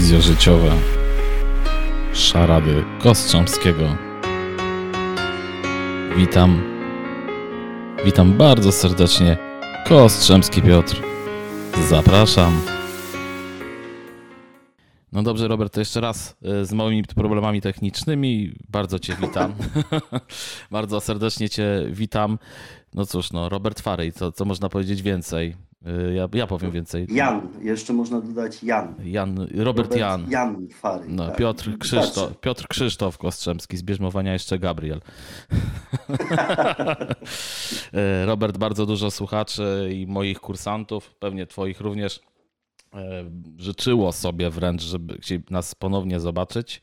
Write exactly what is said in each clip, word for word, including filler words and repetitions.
wizje życiowe, szarady Kostrzębskiego. Witam, witam bardzo serdecznie, Kostrzębski Piotr. Zapraszam. No dobrze, Robert, to jeszcze raz z małymi problemami technicznymi. Bardzo Cię witam. Bardzo serdecznie Cię witam. No cóż, no Robert Fary, co, co można powiedzieć więcej? Ja, ja powiem więcej. Jan, jeszcze można dodać Jan. Jan, Robert, Robert Jan. Jan Fary. No, tak. Piotr, Krzysztof, Piotr Krzysztof Kostrzębski, z bierzmowania jeszcze Gabriel. Robert, bardzo dużo słuchaczy i moich kursantów, pewnie Twoich również, życzyło sobie wręcz, żeby nas ponownie zobaczyć,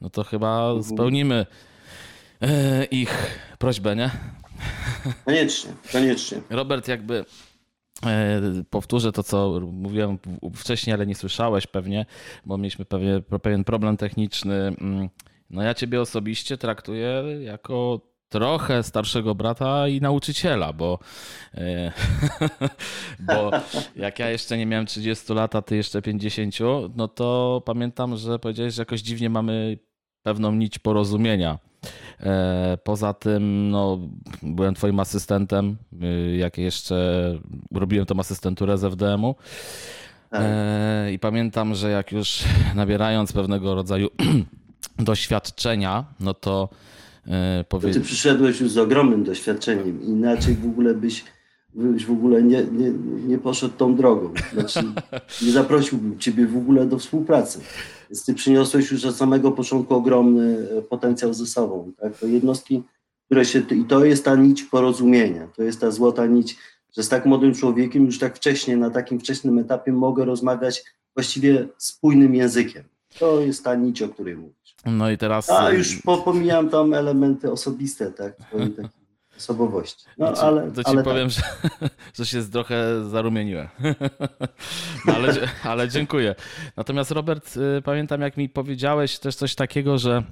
no to chyba spełnimy ich prośbę, nie? Koniecznie, koniecznie. Robert, jakby powtórzę to, co mówiłem wcześniej, ale nie słyszałeś pewnie, bo mieliśmy pewien, pewien problem techniczny. No ja ciebie osobiście traktuję jako trochę starszego brata i nauczyciela, bo, bo jak ja jeszcze nie miałem trzydziestu lat, a ty jeszcze pięćdziesięciu, no to pamiętam, że powiedziałeś, że jakoś dziwnie mamy pewną nić porozumienia. Poza tym no, byłem twoim asystentem, jak jeszcze robiłem tą asystenturę z F D M-u. I pamiętam, że jak już nabierając pewnego rodzaju doświadczenia, no to Powie... Ty przyszedłeś już z ogromnym doświadczeniem, inaczej w ogóle byś, byś w ogóle nie, nie, nie poszedł tą drogą, znaczy, nie zaprosiłbym ciebie w ogóle do współpracy. Więc ty przyniosłeś już od samego początku ogromny potencjał ze sobą. Tak? To jednostki, które się... I to jest ta nić porozumienia, to jest ta złota nić, że z tak młodym człowiekiem już tak wcześnie, na takim wczesnym etapie mogę rozmawiać właściwie spójnym językiem. To jest ta nić, o której mówię. No i teraz... A już pomijam tam elementy osobiste, tak? Twojej takiej osobowości. No, to, ale, to ci ale powiem, tak. że, że się trochę zarumieniłem. No, ale, ale dziękuję. Natomiast Robert, pamiętam jak mi powiedziałeś też coś takiego, że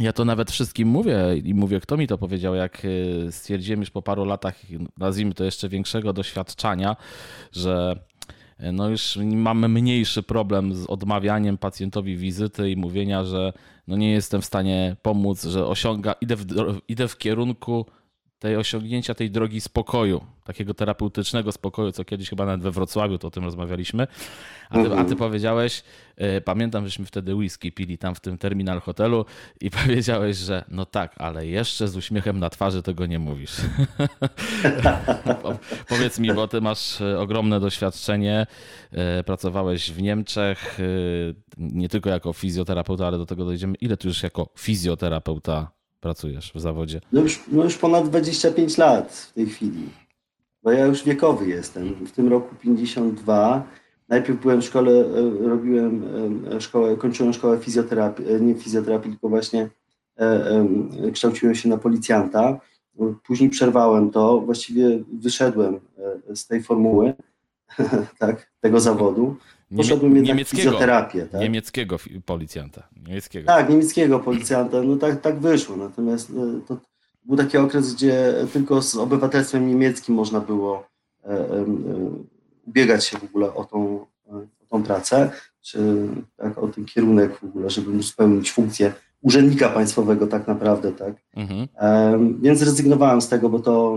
ja to nawet wszystkim mówię i mówię, kto mi to powiedział, jak stwierdziłem już po paru latach, nazwijmy to jeszcze większego doświadczania, że no już mamy mniejszy problem z odmawianiem pacjentowi wizyty i mówienia, że no nie jestem w stanie pomóc, że osiąga, idę w, idę w kierunku tej osiągnięcia tej drogi spokoju, takiego terapeutycznego spokoju, co kiedyś chyba nawet we Wrocławiu to o tym rozmawialiśmy. A ty, a ty powiedziałeś, yy, pamiętam, żeśmy wtedy whisky pili tam w tym terminal hotelu i powiedziałeś, że no tak, ale jeszcze z uśmiechem na twarzy tego nie mówisz. po, powiedz mi, bo ty masz ogromne doświadczenie, yy, pracowałeś w Niemczech, yy, nie tylko jako fizjoterapeuta, ale do tego dojdziemy. Ile ty już jako fizjoterapeuta pracujesz w zawodzie? No już, no już ponad dwadzieścia pięć lat w tej chwili, bo ja już wiekowy jestem. W tym roku pięćdziesiąt dwa. Najpierw byłem w szkole, robiłem szkołę, kończyłem szkołę fizjoterapii, nie fizjoterapii, tylko właśnie kształciłem się na policjanta. Później przerwałem to, właściwie wyszedłem z tej formuły, tak, tego zawodu. Poszedłem jednak w fizjoterapię. Tak? Niemieckiego policjanta. Niemieckiego. Tak, niemieckiego policjanta. No tak, tak wyszło. Natomiast to był taki okres, gdzie tylko z obywatelstwem niemieckim można było ubiegać się w ogóle o tą, o tą pracę, czy tak, o ten kierunek w ogóle, żeby móc spełnić funkcję urzędnika państwowego tak naprawdę. Tak. Mhm. Więc rezygnowałem z tego, bo to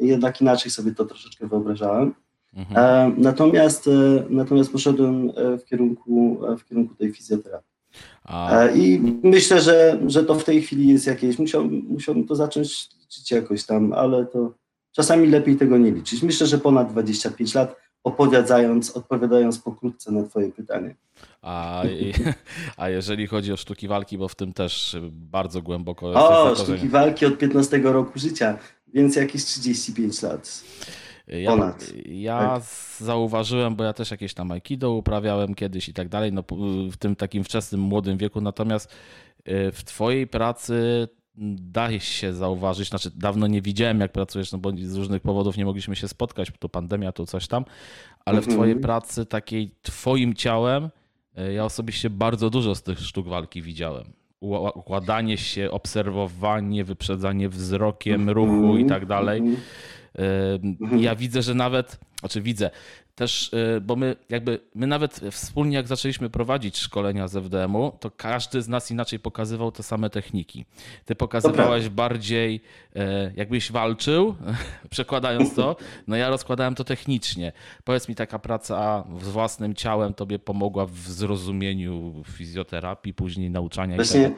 jednak inaczej sobie to troszeczkę wyobrażałem. Mhm. Natomiast, natomiast poszedłem w kierunku, w kierunku tej fizjoterapii. A... I myślę, że, że to w tej chwili jest jakieś, musiałbym, musiałbym to zacząć liczyć jakoś tam, ale to czasami lepiej tego nie liczyć. Myślę, że ponad dwadzieścia pięć lat, opowiadając, odpowiadając pokrótce na twoje pytanie. A, a jeżeli chodzi o sztuki walki, bo w tym też bardzo głęboko... O, sztuki walki od piętnastego roku życia, więc jakieś trzydzieści pięć lat. Ja, ja zauważyłem, bo ja też jakieś tam aikido uprawiałem kiedyś i tak dalej, no w tym takim wczesnym, młodym wieku, natomiast w twojej pracy da się zauważyć, znaczy dawno nie widziałem jak pracujesz, no bo z różnych powodów nie mogliśmy się spotkać, to pandemia, to coś tam, ale mhm. w twojej pracy takiej twoim ciałem ja osobiście bardzo dużo z tych sztuk walki widziałem. Układanie się, obserwowanie, wyprzedzanie wzrokiem, mhm. ruchu i tak dalej. Ja widzę, że nawet, znaczy widzę, też, bo my jakby, my nawet wspólnie jak zaczęliśmy prowadzić szkolenia z F D M-u, to każdy z nas inaczej pokazywał te same techniki. Ty pokazywałeś Dobra. bardziej, jakbyś walczył, przekładając to, no ja rozkładałem to technicznie. Powiedz mi, taka praca z własnym ciałem tobie pomogła w zrozumieniu fizjoterapii, później nauczania Właśnie... i tego?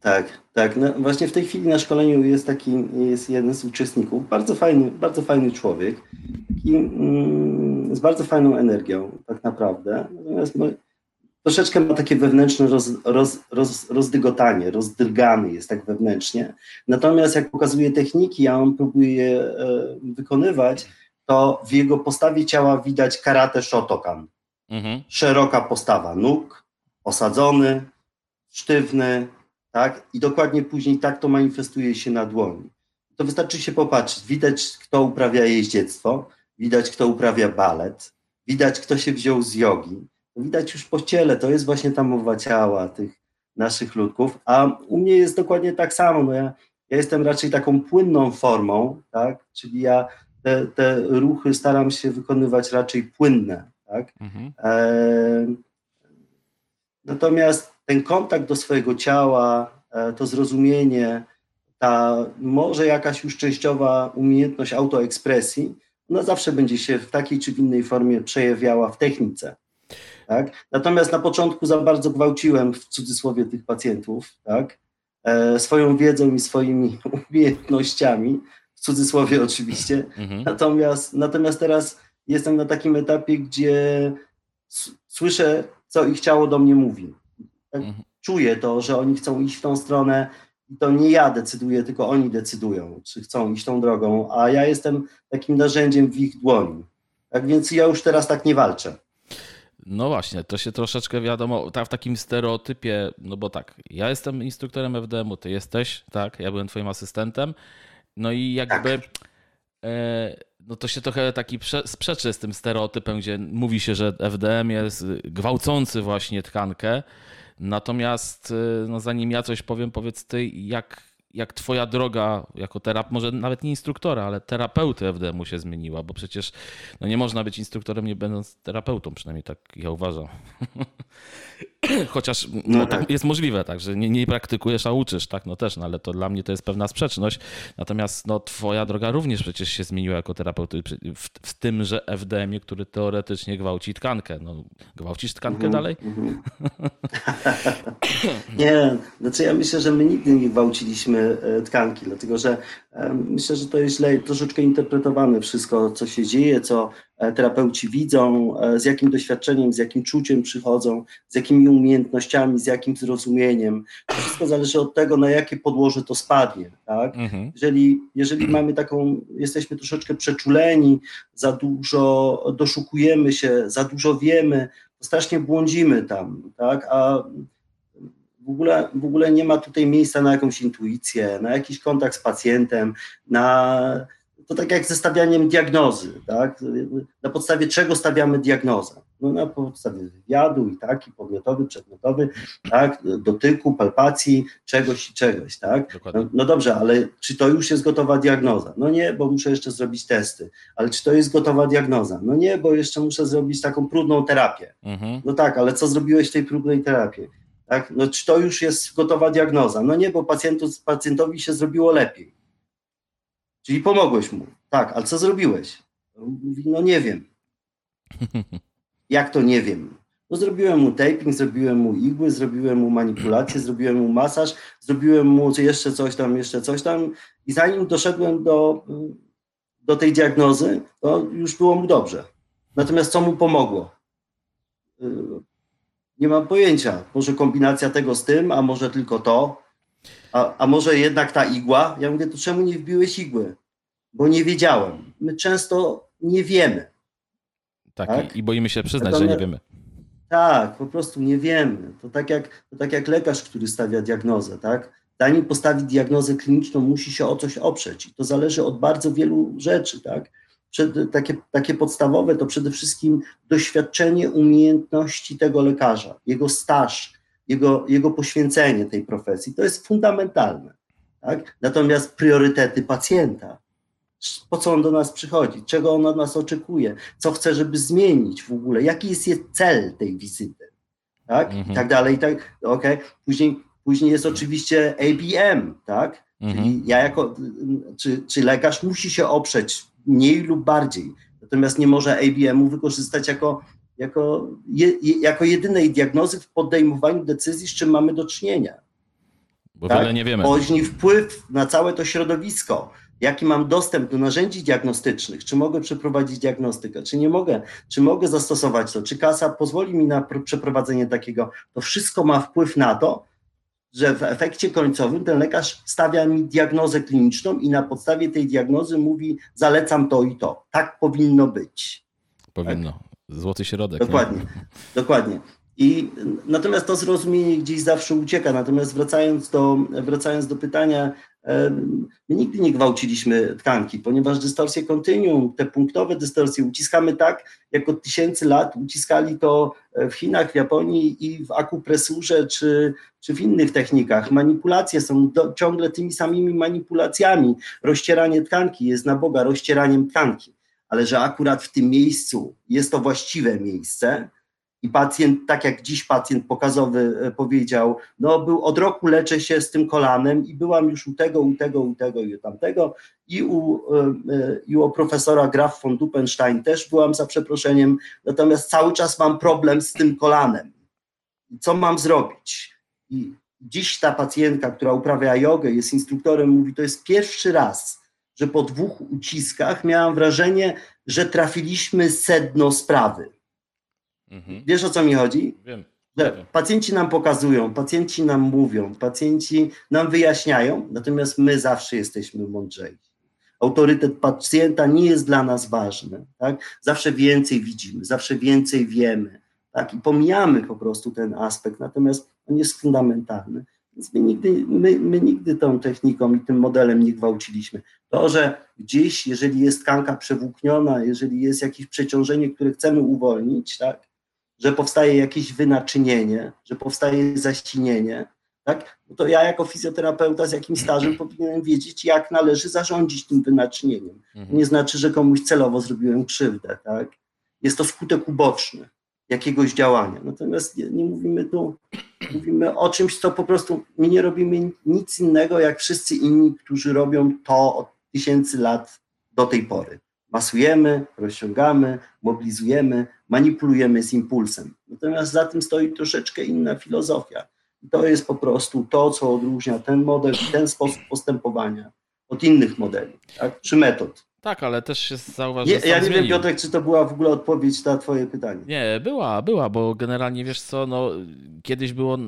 Tak, tak. No właśnie w tej chwili na szkoleniu jest taki, jest jeden z uczestników, bardzo fajny, bardzo fajny człowiek, taki, mm, z bardzo fajną energią tak naprawdę, natomiast no, troszeczkę ma takie wewnętrzne roz, roz, roz, rozdygotanie, rozdrgany jest tak wewnętrznie, natomiast jak pokazuje techniki, a on próbuje e, wykonywać, to w jego postawie ciała widać karate Shotokan, mhm. szeroka postawa nóg, osadzony, sztywny, tak? I dokładnie później tak to manifestuje się na dłoni. To wystarczy się popatrzeć. Widać, kto uprawia jeździectwo, widać, kto uprawia balet, widać, kto się wziął z jogi. Widać już po ciele, to jest właśnie ta mowa ciała tych naszych ludków. A u mnie jest dokładnie tak samo. No ja, ja jestem raczej taką płynną formą, tak? Czyli ja te, te ruchy staram się wykonywać raczej płynne. Tak? Mhm. E... Natomiast ten kontakt do swojego ciała, to zrozumienie, ta może jakaś już częściowa umiejętność autoekspresji, ona zawsze będzie się w takiej czy w innej formie przejawiała w technice. Tak? Natomiast na początku za bardzo gwałciłem w cudzysłowie tych pacjentów, tak? E, swoją wiedzą i swoimi umiejętnościami, w cudzysłowie oczywiście. Mhm. Natomiast, natomiast teraz jestem na takim etapie, gdzie s- słyszę, co ich ciało do mnie mówi. Czuję to, że oni chcą iść w tą stronę i to nie ja decyduję, tylko oni decydują, czy chcą iść tą drogą, a ja jestem takim narzędziem w ich dłoni. Tak więc ja już teraz tak nie walczę. No właśnie, to się troszeczkę wiadomo, w takim stereotypie, no bo tak, ja jestem instruktorem F D M-u, ty jesteś, tak, ja byłem twoim asystentem, no i jakby... Tak. E- No to się trochę taki sprzeczy z tym stereotypem, gdzie mówi się, że F D M jest gwałcący właśnie tkankę. Natomiast no zanim ja coś powiem, powiedz ty, jak, jak twoja droga jako terap, może nawet nie instruktora, ale terapeuty F D M-u się zmieniła, bo przecież no nie można być instruktorem nie będąc terapeutą, przynajmniej tak ja uważam. Chociaż no, tak jest możliwe, tak, że nie, nie praktykujesz, a uczysz, tak, no też, no, ale to dla mnie to jest pewna sprzeczność. Natomiast no, twoja droga również przecież się zmieniła jako terapeuty w, w tym, że F D M-ie, który teoretycznie gwałci tkankę. No, gwałcisz tkankę mm-hmm, dalej? Mm-hmm. Nie, znaczy ja myślę, że my nigdy nie gwałciliśmy tkanki, dlatego że myślę, że to jest źle troszeczkę interpretowane wszystko, co się dzieje, co terapeuci widzą, z jakim doświadczeniem, z jakim czuciem przychodzą, z jakimi umiejętnościami, z jakim zrozumieniem. To wszystko zależy od tego, na jakie podłoże to spadnie. Tak? Mhm. Jeżeli, jeżeli mamy taką, jesteśmy troszeczkę przeczuleni, za dużo doszukujemy się, za dużo wiemy, to strasznie błądzimy tam, tak? A w ogóle, w ogóle nie ma tutaj miejsca na jakąś intuicję, na jakiś kontakt z pacjentem, na... To tak jak ze stawianiem diagnozy, tak? Na podstawie czego stawiamy diagnozę? No na podstawie wywiadu i taki podmiotowy, przedmiotowy, tak? Dotyku, palpacji, czegoś i czegoś, tak? No, no dobrze, ale czy to już jest gotowa diagnoza? No nie, bo muszę jeszcze zrobić testy. Ale czy to jest gotowa diagnoza? No nie, bo jeszcze muszę zrobić taką próbną terapię. Mhm. No tak, ale co zrobiłeś w tej próbnej terapii? Tak? No czy to już jest gotowa diagnoza? No nie, bo pacjentu, pacjentowi się zrobiło lepiej. Czyli pomogłeś mu. Tak, ale co zrobiłeś? Mówi, no nie wiem. Jak to nie wiem? No zrobiłem mu taping, zrobiłem mu igły, zrobiłem mu manipulację, zrobiłem mu masaż, zrobiłem mu jeszcze coś tam, jeszcze coś tam i zanim doszedłem do, do tej diagnozy, to już było mu dobrze. Natomiast co mu pomogło? Nie mam pojęcia. Może kombinacja tego z tym, a może tylko to. A, a może jednak ta igła? Ja mówię, to czemu nie wbiłeś igły? Bo nie wiedziałem. My często nie wiemy. Tak, tak? I boimy się przyznać, Natomiast, że nie wiemy. Tak, po prostu nie wiemy. To tak jak, to tak jak lekarz, który stawia diagnozę, tak? Zanim postawi diagnozę kliniczną, musi się o coś oprzeć. I to zależy od bardzo wielu rzeczy, tak? Przed, takie, takie podstawowe to przede wszystkim doświadczenie umiejętności tego lekarza, jego staż, Jego, jego poświęcenie tej profesji. To jest fundamentalne. Tak? Natomiast priorytety pacjenta. po co on do nas przychodzi, czego on od nas oczekuje, co chce, żeby zmienić w ogóle, jaki jest cel tej wizyty, tak, mhm. i tak dalej, i tak, okej, okay. później, później jest oczywiście A B M, tak, mhm. czyli ja jako, czy, czy lekarz musi się oprzeć mniej lub bardziej, natomiast nie może A B M-u wykorzystać jako, jako, je, jako jedynej diagnozy w podejmowaniu decyzji, z czym mamy do czynienia. Bo tak? wiele nie wiemy. Później wpływ na całe to środowisko, jaki mam dostęp do narzędzi diagnostycznych, czy mogę przeprowadzić diagnostykę, czy nie mogę, czy mogę zastosować to, czy kasa pozwoli mi na przeprowadzenie takiego, to wszystko ma wpływ na to, że w efekcie końcowym ten lekarz stawia mi diagnozę kliniczną i na podstawie tej diagnozy mówi, zalecam to i to. Tak powinno być. Powinno. Tak? Złoty środek. Dokładnie. Nie? Dokładnie. I natomiast to zrozumienie gdzieś zawsze ucieka. Natomiast wracając do, wracając do pytania, my nigdy nie gwałciliśmy tkanki, ponieważ dystorsje kontynuum, te punktowe dystorsje uciskamy tak, jak od tysięcy lat uciskali to w Chinach, w Japonii i w akupresurze czy, czy w innych technikach. Manipulacje są do, ciągle tymi samymi manipulacjami. Rozcieranie tkanki jest na Boga rozcieraniem tkanki, ale że akurat w tym miejscu jest to właściwe miejsce. I pacjent, tak jak dziś pacjent pokazowy powiedział, no był od roku leczę się z tym kolanem i byłam już u tego, u tego, u tego i u tamtego i u, i u profesora Graf von Dupenstein też byłam za przeproszeniem, natomiast cały czas mam problem z tym kolanem. Co mam zrobić? I dziś ta pacjentka, która uprawia jogę, jest instruktorem, mówi, to jest pierwszy raz, że po dwóch uciskach miałam wrażenie, że trafiliśmy sedno sprawy. Wiesz, o co mi chodzi? Wiem. Że pacjenci nam pokazują, pacjenci nam mówią, pacjenci nam wyjaśniają, natomiast my zawsze jesteśmy mądrzejsi. Autorytet pacjenta nie jest dla nas ważny. Tak? Zawsze więcej widzimy, zawsze więcej wiemy. Tak? I pomijamy po prostu ten aspekt, natomiast on jest fundamentalny. Więc my nigdy, my, my nigdy tą techniką i tym modelem nie gwałciliśmy. To, że gdzieś, jeżeli jest tkanka przewłókniona, jeżeli jest jakieś przeciążenie, które chcemy uwolnić, tak? Że powstaje jakieś wynaczynienie, że powstaje zaścinienie, tak? No to ja jako fizjoterapeuta z jakimś stażem powinienem wiedzieć, jak należy zarządzić tym wynaczynieniem. To nie znaczy, że komuś celowo zrobiłem krzywdę, tak? Jest to skutek uboczny jakiegoś działania. Natomiast nie, nie mówimy tu, mówimy o czymś, co po prostu my nie robimy nic innego, jak wszyscy inni, którzy robią to od tysięcy lat do tej pory. Masujemy, rozciągamy, mobilizujemy, manipulujemy z impulsem. Natomiast za tym stoi troszeczkę inna filozofia. I to jest po prostu to, co odróżnia ten model, ten sposób postępowania od innych modeli, tak? Czy metod. Tak, ale też się zauważyłem. Ja nie wiem, Piotrek, czy to była w ogóle odpowiedź na twoje pytanie. Nie, była, była, bo generalnie wiesz co, no kiedyś było,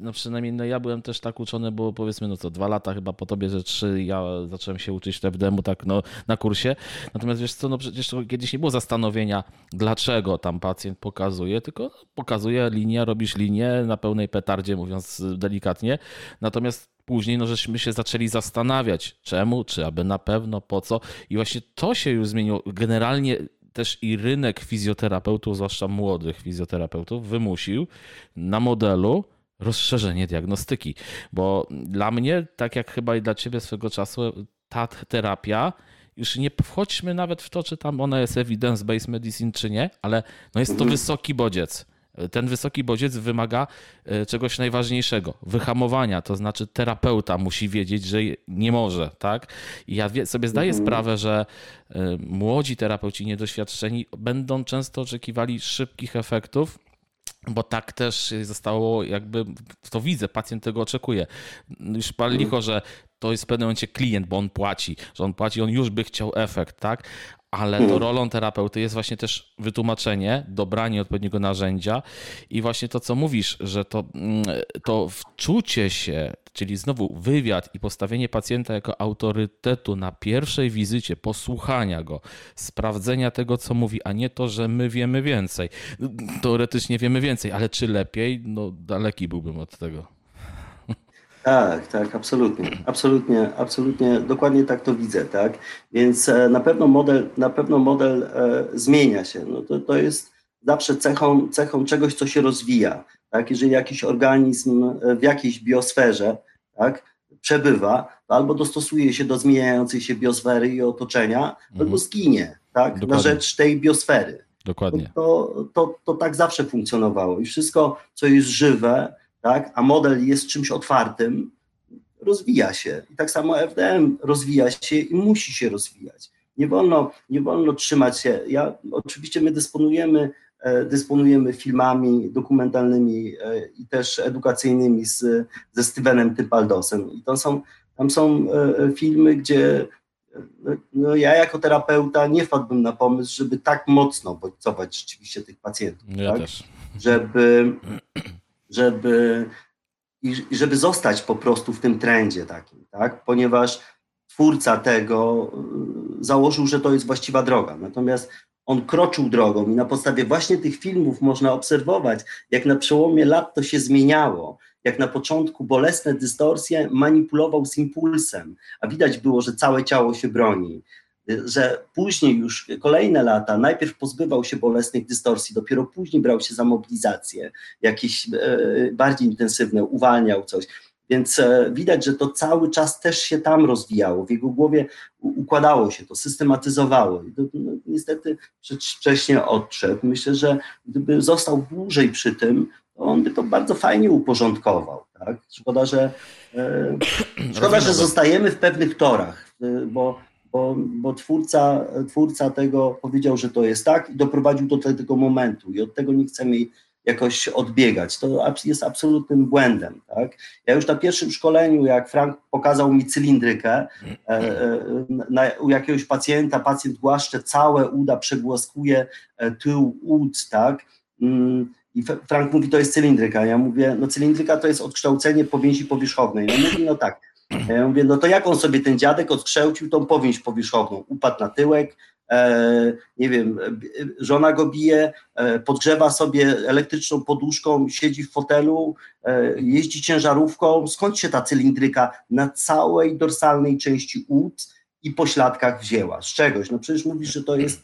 no przynajmniej no, ja byłem też tak uczony, bo powiedzmy no co, dwa lata chyba po tobie, że trzy, ja zacząłem się uczyć F D M-u tak no na kursie. Natomiast wiesz co, no przecież kiedyś nie było zastanowienia, dlaczego tam pacjent pokazuje, tylko pokazuje linię, robisz linię na pełnej petardzie, mówiąc delikatnie. Natomiast później no, żeśmy się zaczęli zastanawiać, czemu, czy aby na pewno, po co. I właśnie to się już zmieniło. Generalnie też i rynek fizjoterapeutów, zwłaszcza młodych fizjoterapeutów, wymusił na modelu rozszerzenie diagnostyki. Bo dla mnie, tak jak chyba i dla ciebie swego czasu, ta terapia, już nie wchodźmy nawet w to, czy tam ona jest evidence-based medicine, czy nie, ale no, jest to wysoki bodziec. Ten wysoki bodziec wymaga czegoś najważniejszego, wyhamowania, to znaczy terapeuta musi wiedzieć, że nie może, tak? I ja sobie zdaję sprawę, że młodzi terapeuci niedoświadczeni będą często oczekiwali szybkich efektów, bo tak też zostało jakby, to widzę, pacjent tego oczekuje. Już pan licho, że to jest w pewnym momencie klient, bo on płaci, że on płaci, on już by chciał efekt, tak? Ale to rolą terapeuty jest właśnie też wytłumaczenie, dobranie odpowiedniego narzędzia i właśnie to, co mówisz, że to, to wczucie się, czyli znowu wywiad i postawienie pacjenta jako autorytetu na pierwszej wizycie, posłuchania go, sprawdzenia tego, co mówi, a nie to, że my wiemy więcej. Teoretycznie wiemy więcej, ale czy lepiej? No daleki byłbym od tego. Tak, tak, absolutnie, absolutnie, absolutnie, dokładnie tak to widzę, tak, więc na pewno model, na pewno model e, zmienia się, no to, to jest zawsze cechą, cechą czegoś, co się rozwija, tak, jeżeli jakiś organizm w jakiejś biosferze, tak, przebywa, albo dostosuje się do zmieniającej się biosfery i otoczenia, mhm. albo zginie, tak? Dokładnie. Na rzecz tej biosfery. Dokładnie. To, to, to tak zawsze funkcjonowało i wszystko, co jest żywe, tak? A model jest czymś otwartym, rozwija się. I tak samo F D M rozwija się i musi się rozwijać. Nie wolno, nie wolno trzymać się. Ja, oczywiście my dysponujemy, dysponujemy filmami dokumentalnymi i też edukacyjnymi z, ze Stevenem Typaldosem. I to są, tam są filmy, gdzie no, ja jako terapeuta nie wpadłbym na pomysł, żeby tak mocno bodźcować rzeczywiście tych pacjentów. Ja tak? też. Żeby, żeby, i żeby zostać po prostu w tym trendzie takim, tak? Ponieważ twórca tego założył, że to jest właściwa droga. Natomiast on kroczył drogą i na podstawie właśnie tych filmów można obserwować, jak na przełomie lat to się zmieniało, jak na początku bolesne dystorsje manipulował z impulsem, a widać było, że całe ciało się broni, że później już kolejne lata najpierw pozbywał się bolesnych dystorsji, dopiero później brał się za mobilizację, jakieś e, bardziej intensywne, uwalniał coś. Więc e, widać, że to cały czas też się tam rozwijało, w jego głowie układało się to, systematyzowało. I to, no, niestety przedwcześnie odszedł. Myślę, że gdyby został dłużej przy tym, to on by to bardzo fajnie uporządkował. Tak? Szkoda, że, e, szkoda, że zostajemy w pewnych torach, e, bo Bo, bo twórca, twórca tego powiedział, że to jest tak i doprowadził do tego momentu i od tego nie chcemy jakoś odbiegać. To jest absolutnym błędem. Tak? Ja już na pierwszym szkoleniu, jak Frank pokazał mi cylindrykę e, e, na, u jakiegoś pacjenta, pacjent głaszcze całe uda, przegłaskuje tył ud, tak? Mm, I Frank mówi, to jest cylindryka. Ja mówię, no cylindryka to jest odkształcenie powięzi powierzchownej. No mówi, no tak. Ja mówię, no to jak on sobie, ten dziadek, odkształcił tą powięź powierzchowną? Upadł na tyłek, e, nie wiem, żona go bije, e, podgrzewa sobie elektryczną poduszką, siedzi w fotelu, e, jeździ ciężarówką. Skąd się ta cylindryka na całej dorsalnej części ud i pośladkach wzięła? Z czegoś? No przecież mówisz, że to jest...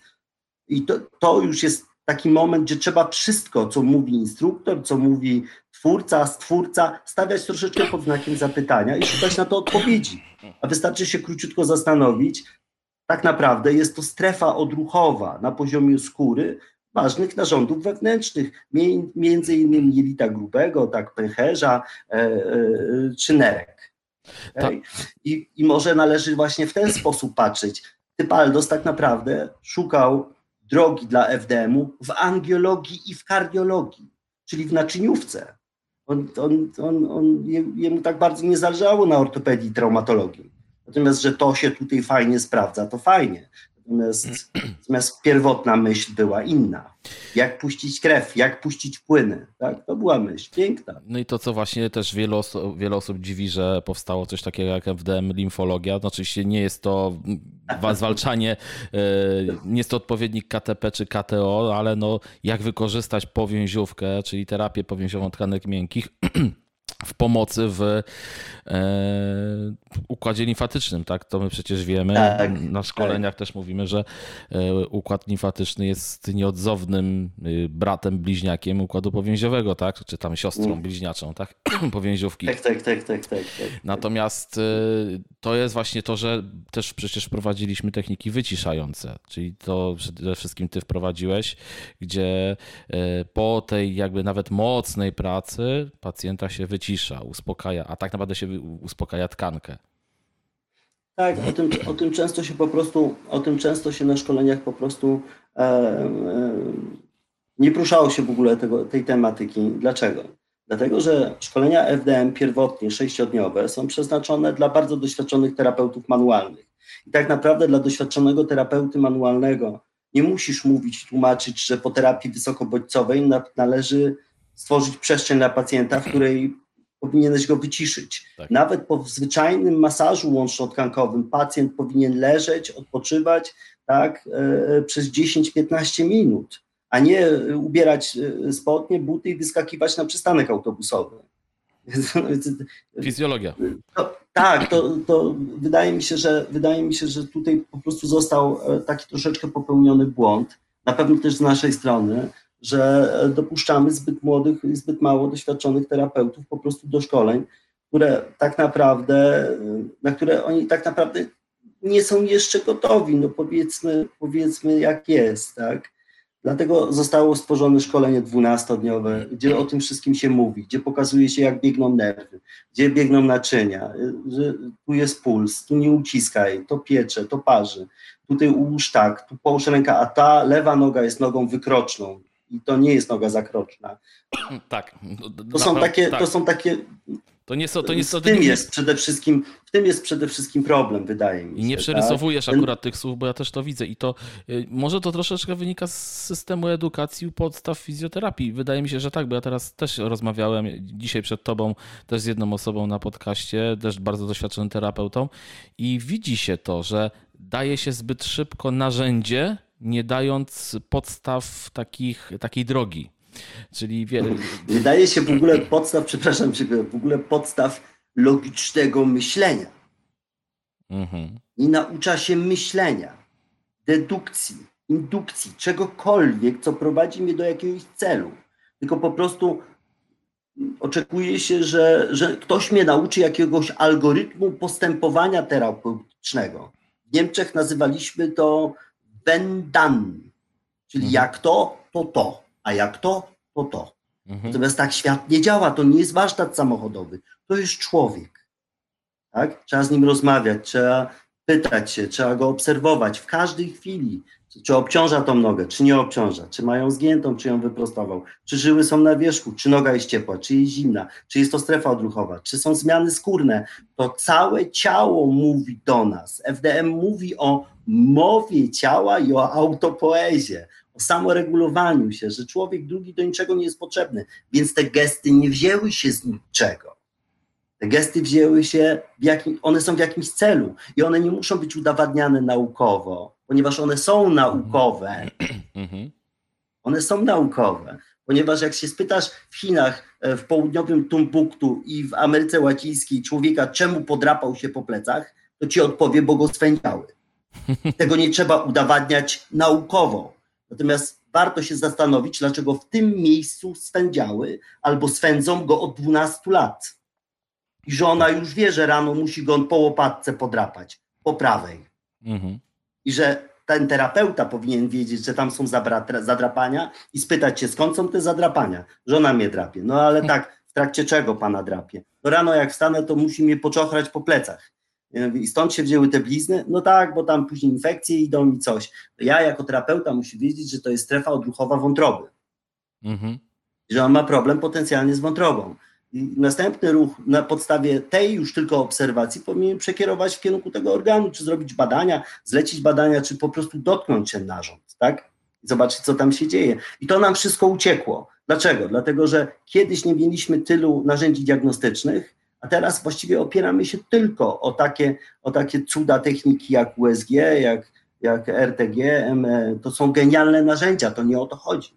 I to, to już jest taki moment, gdzie trzeba wszystko, co mówi instruktor, co mówi twórca, stwórca, stawiać troszeczkę pod znakiem zapytania i szukać na to odpowiedzi. A wystarczy się króciutko zastanowić, tak naprawdę jest to strefa odruchowa na poziomie skóry ważnych narządów wewnętrznych, między innymi jelita grubego, tak, pęcherza e, e, czy nerek. Okay? I, I może należy właśnie w ten sposób patrzeć. Typaldos tak naprawdę szukał drogi dla F D M-u w angiologii i w kardiologii, czyli w naczyniówce. On, on, on, on, jemu tak bardzo nie zależało na ortopedii i traumatologii. Natomiast, że to się tutaj fajnie sprawdza, to fajnie. Natomiast, natomiast pierwotna myśl była inna. Jak puścić krew, jak puścić płyny. Tak? To była myśl piękna. No i to, co właśnie też wiele osób, wiele osób dziwi, że powstało coś takiego jak F D M-limfologia. Oczywiście nie jest to zwalczanie, nie jest to odpowiednik K T P czy K T O, ale no jak wykorzystać powięziówkę, czyli terapię powięziową tkanek miękkich w pomocy w e, układzie limfatycznym, tak? To my przecież wiemy, tak, na szkoleniach tak. też mówimy, że e, układ limfatyczny jest nieodzownym e, bratem, bliźniakiem układu powięziowego, tak? Czy tam siostrą mm. bliźniaczą, tak? Powięziówki. Tak, tak, tak, tak, tak, tak. Natomiast e, to jest właśnie to, że też przecież wprowadziliśmy techniki wyciszające, czyli to przede wszystkim ty wprowadziłeś, gdzie e, po tej jakby nawet mocnej pracy pacjenta się wycisza. Cisza, uspokaja, a tak naprawdę się uspokaja tkankę. Tak, o tym, o tym często się po prostu, o tym często się na szkoleniach po prostu e, e, nie poruszało się w ogóle tego, tej tematyki. Dlaczego? Dlatego, że szkolenia F D M pierwotnie sześciodniowe są przeznaczone dla bardzo doświadczonych terapeutów manualnych. I tak naprawdę dla doświadczonego terapeuty manualnego nie musisz mówić, tłumaczyć, że po terapii wysokobodźcowej należy stworzyć przestrzeń dla pacjenta, w której powinieneś go wyciszyć. Tak. Nawet po zwyczajnym masażu łącznotkankowym pacjent powinien leżeć, odpoczywać tak, e, przez dziesięć do piętnastu minut, a nie ubierać spodnie, buty i wyskakiwać na przystanek autobusowy. Fizjologia. To, tak, to, to wydaje mi się, że wydaje mi się, że tutaj po prostu został taki troszeczkę popełniony błąd, na pewno też z naszej strony, że dopuszczamy zbyt młodych, zbyt mało doświadczonych terapeutów po prostu do szkoleń, które tak naprawdę, na które oni tak naprawdę nie są jeszcze gotowi, no powiedzmy, powiedzmy jak jest, tak? Dlatego zostało stworzone szkolenie dwunastodniowe, gdzie o tym wszystkim się mówi, gdzie pokazuje się, jak biegną nerwy, gdzie biegną naczynia, że tu jest puls, tu nie uciskaj, to piecze, to parzy, tutaj ułóż tak, tu połóż rękę, a ta lewa noga jest nogą wykroczną i to nie jest noga zakroczna. Tak. To są takie... Tak. To są takie To nie są, to nie są, w, tym nie... jest przede wszystkim, w tym jest przede wszystkim problem, wydaje mi się. I nie przerysowujesz tak? akurat tych słów, bo ja też to widzę. I to może to troszeczkę wynika z systemu edukacji, podstaw fizjoterapii. Wydaje mi się, że tak, bo ja teraz też rozmawiałem dzisiaj przed tobą też z jedną osobą na podcaście, też bardzo doświadczonym terapeutą. I widzi się to, że daje się zbyt szybko narzędzie, nie dając podstaw takich, takiej drogi. Czyli wiele... Nie daje się w ogóle podstaw, przepraszam cię, w ogóle podstaw logicznego myślenia. Mhm. Nie naucza się myślenia, dedukcji, indukcji, czegokolwiek, co prowadzi mnie do jakiegoś celu. Tylko po prostu oczekuje się, że, że ktoś mnie nauczy jakiegoś algorytmu postępowania terapeutycznego. W Niemczech nazywaliśmy to wenn dann, czyli mhm. jak to, to to. A jak to, to to. Mhm. Natomiast tak świat nie działa, to nie jest warsztat samochodowy, to jest człowiek. Tak? Trzeba z nim rozmawiać, trzeba pytać się, trzeba go obserwować w każdej chwili, czy, czy obciąża tą nogę, czy nie obciąża, czy ma ją zgiętą, czy ją wyprostował, czy żyły są na wierzchu, czy noga jest ciepła, czy jest zimna, czy jest to strefa odruchowa, czy są zmiany skórne. To całe ciało mówi do nas. F D M mówi o mowie ciała i o autopoezie, o samoregulowaniu się, że człowiek drugi do niczego nie jest potrzebny, więc te gesty nie wzięły się z niczego. Te gesty wzięły się, w jakim, one są w jakimś celu i one nie muszą być udowadniane naukowo, ponieważ one są naukowe. One są naukowe, ponieważ jak się spytasz w Chinach, w południowym Tumbuktu i w Ameryce Łacińskiej człowieka, czemu podrapał się po plecach, to ci odpowie, bo go swędziały. Tego nie trzeba udowadniać naukowo. Natomiast warto się zastanowić, dlaczego w tym miejscu swędziały albo swędzą go od dwunastu lat. I że ona już wie, że rano musi go po łopatce podrapać, po prawej. Mhm. I że ten terapeuta powinien wiedzieć, że tam są zadrapania i spytać się, skąd są te zadrapania. Żona mnie drapie. No ale tak, w trakcie czego pana drapie? No rano jak wstanę, to musi mnie poczochrać po plecach. I stąd się wzięły te blizny? No tak, bo tam później infekcje idą i coś. Ja jako terapeuta muszę wiedzieć, że to jest strefa odruchowa wątroby. Mhm. Że on ma problem potencjalnie z wątrobą. I następny ruch na podstawie tej już tylko obserwacji powinien przekierować w kierunku tego organu, czy zrobić badania, zlecić badania, czy po prostu dotknąć się narząd, tak? I zobaczyć, co tam się dzieje. I to nam wszystko uciekło. Dlaczego? Dlatego, że kiedyś nie mieliśmy tylu narzędzi diagnostycznych, a teraz właściwie opieramy się tylko o takie, o takie cuda techniki jak U S G, jak, jak R T G, M E. To są genialne narzędzia, to nie o to chodzi.